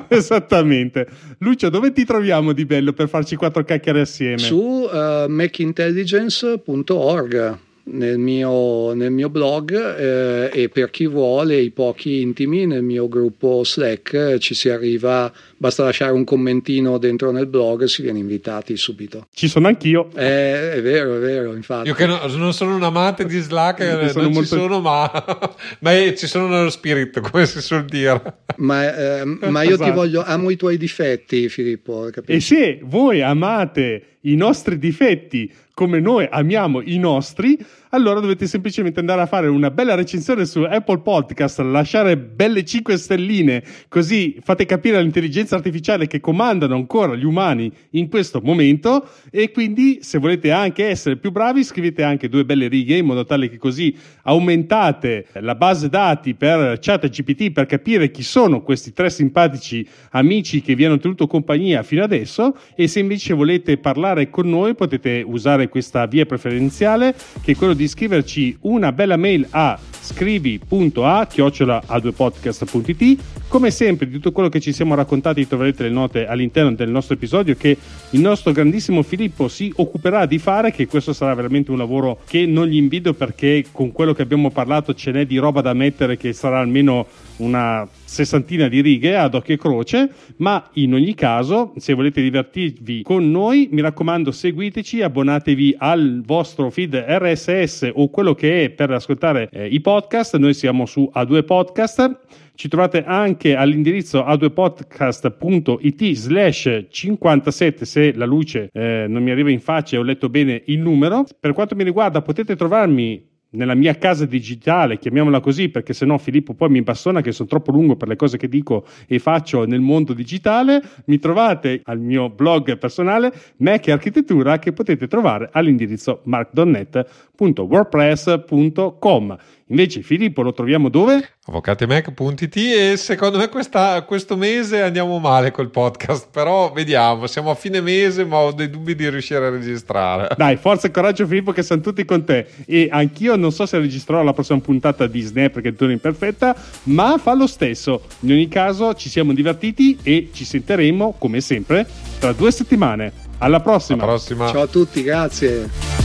Esattamente. Lucio, dove ti troviamo di bello per farci quattro chiacchiere assieme? Su uh, mac intelligence punto org. Nel mio, nel mio blog eh, e per chi vuole, i pochi intimi, nel mio gruppo Slack ci si arriva, basta lasciare un commentino dentro nel blog, si viene invitati subito. Ci sono anch'io, eh, è vero, è vero, infatti io che no, non sono un amante di Slack, non, sono non molto... ci sono ma, ma è, ci sono nello spirito, come si suol dire, ma, eh, ma io esatto. Ti voglio, amo i tuoi difetti Filippo, capisci? E se voi amate i nostri difetti come noi amiamo i nostri, allora dovete semplicemente andare a fare una bella recensione su Apple Podcast, lasciare belle cinque stelline, così fate capire all'intelligenza artificiale che comandano ancora gli umani in questo momento. E quindi, se volete anche essere più bravi, scrivete anche due belle righe, in modo tale che così aumentate la base dati per ChatGPT, per capire chi sono questi tre simpatici amici che vi hanno tenuto compagnia fino adesso. E se invece volete parlare con noi, potete usare questa via preferenziale, che è quello di scriverci una bella mail a scrivi punto a chiocciola a due podcast punto it. Come sempre, di tutto quello che ci siamo raccontati troverete le note all'interno del nostro episodio, che il nostro grandissimo Filippo si occuperà di fare, che questo sarà veramente un lavoro che non gli invidio, perché con quello che abbiamo parlato ce n'è di roba da mettere, che sarà almeno una sessantina di righe ad occhio e croce. Ma in ogni caso, se volete divertirvi con noi, mi raccomando, seguiteci, abbonatevi al vostro feed R S S o quello che è per ascoltare eh, i podcast. Noi siamo su A due Podcast, ci trovate anche all'indirizzo a due podcast punto it slash cinquantasette, se la luce eh, non mi arriva in faccia e ho letto bene il numero. Per quanto mi riguarda, potete trovarmi nella mia casa digitale, chiamiamola così, perché sennò Filippo poi mi impassona che sono troppo lungo per le cose che dico e faccio nel mondo digitale. Mi trovate al mio blog personale Mac e Architettura, che potete trovare all'indirizzo markdown punto net punto wordpress punto com. Invece Filippo lo troviamo dove? avvocati e mac punto it. E secondo me questa, questo mese andiamo male col podcast, però vediamo, siamo a fine mese ma ho dei dubbi di riuscire a registrare. Dai, forza e coraggio Filippo, che siamo tutti con te. E anch'io non so se registrerò la prossima puntata di Snap, perché torno imperfetta, ma fa lo stesso. In ogni caso ci siamo divertiti e ci sentiremo come sempre tra due settimane. Alla prossima, alla prossima. Ciao a tutti, grazie.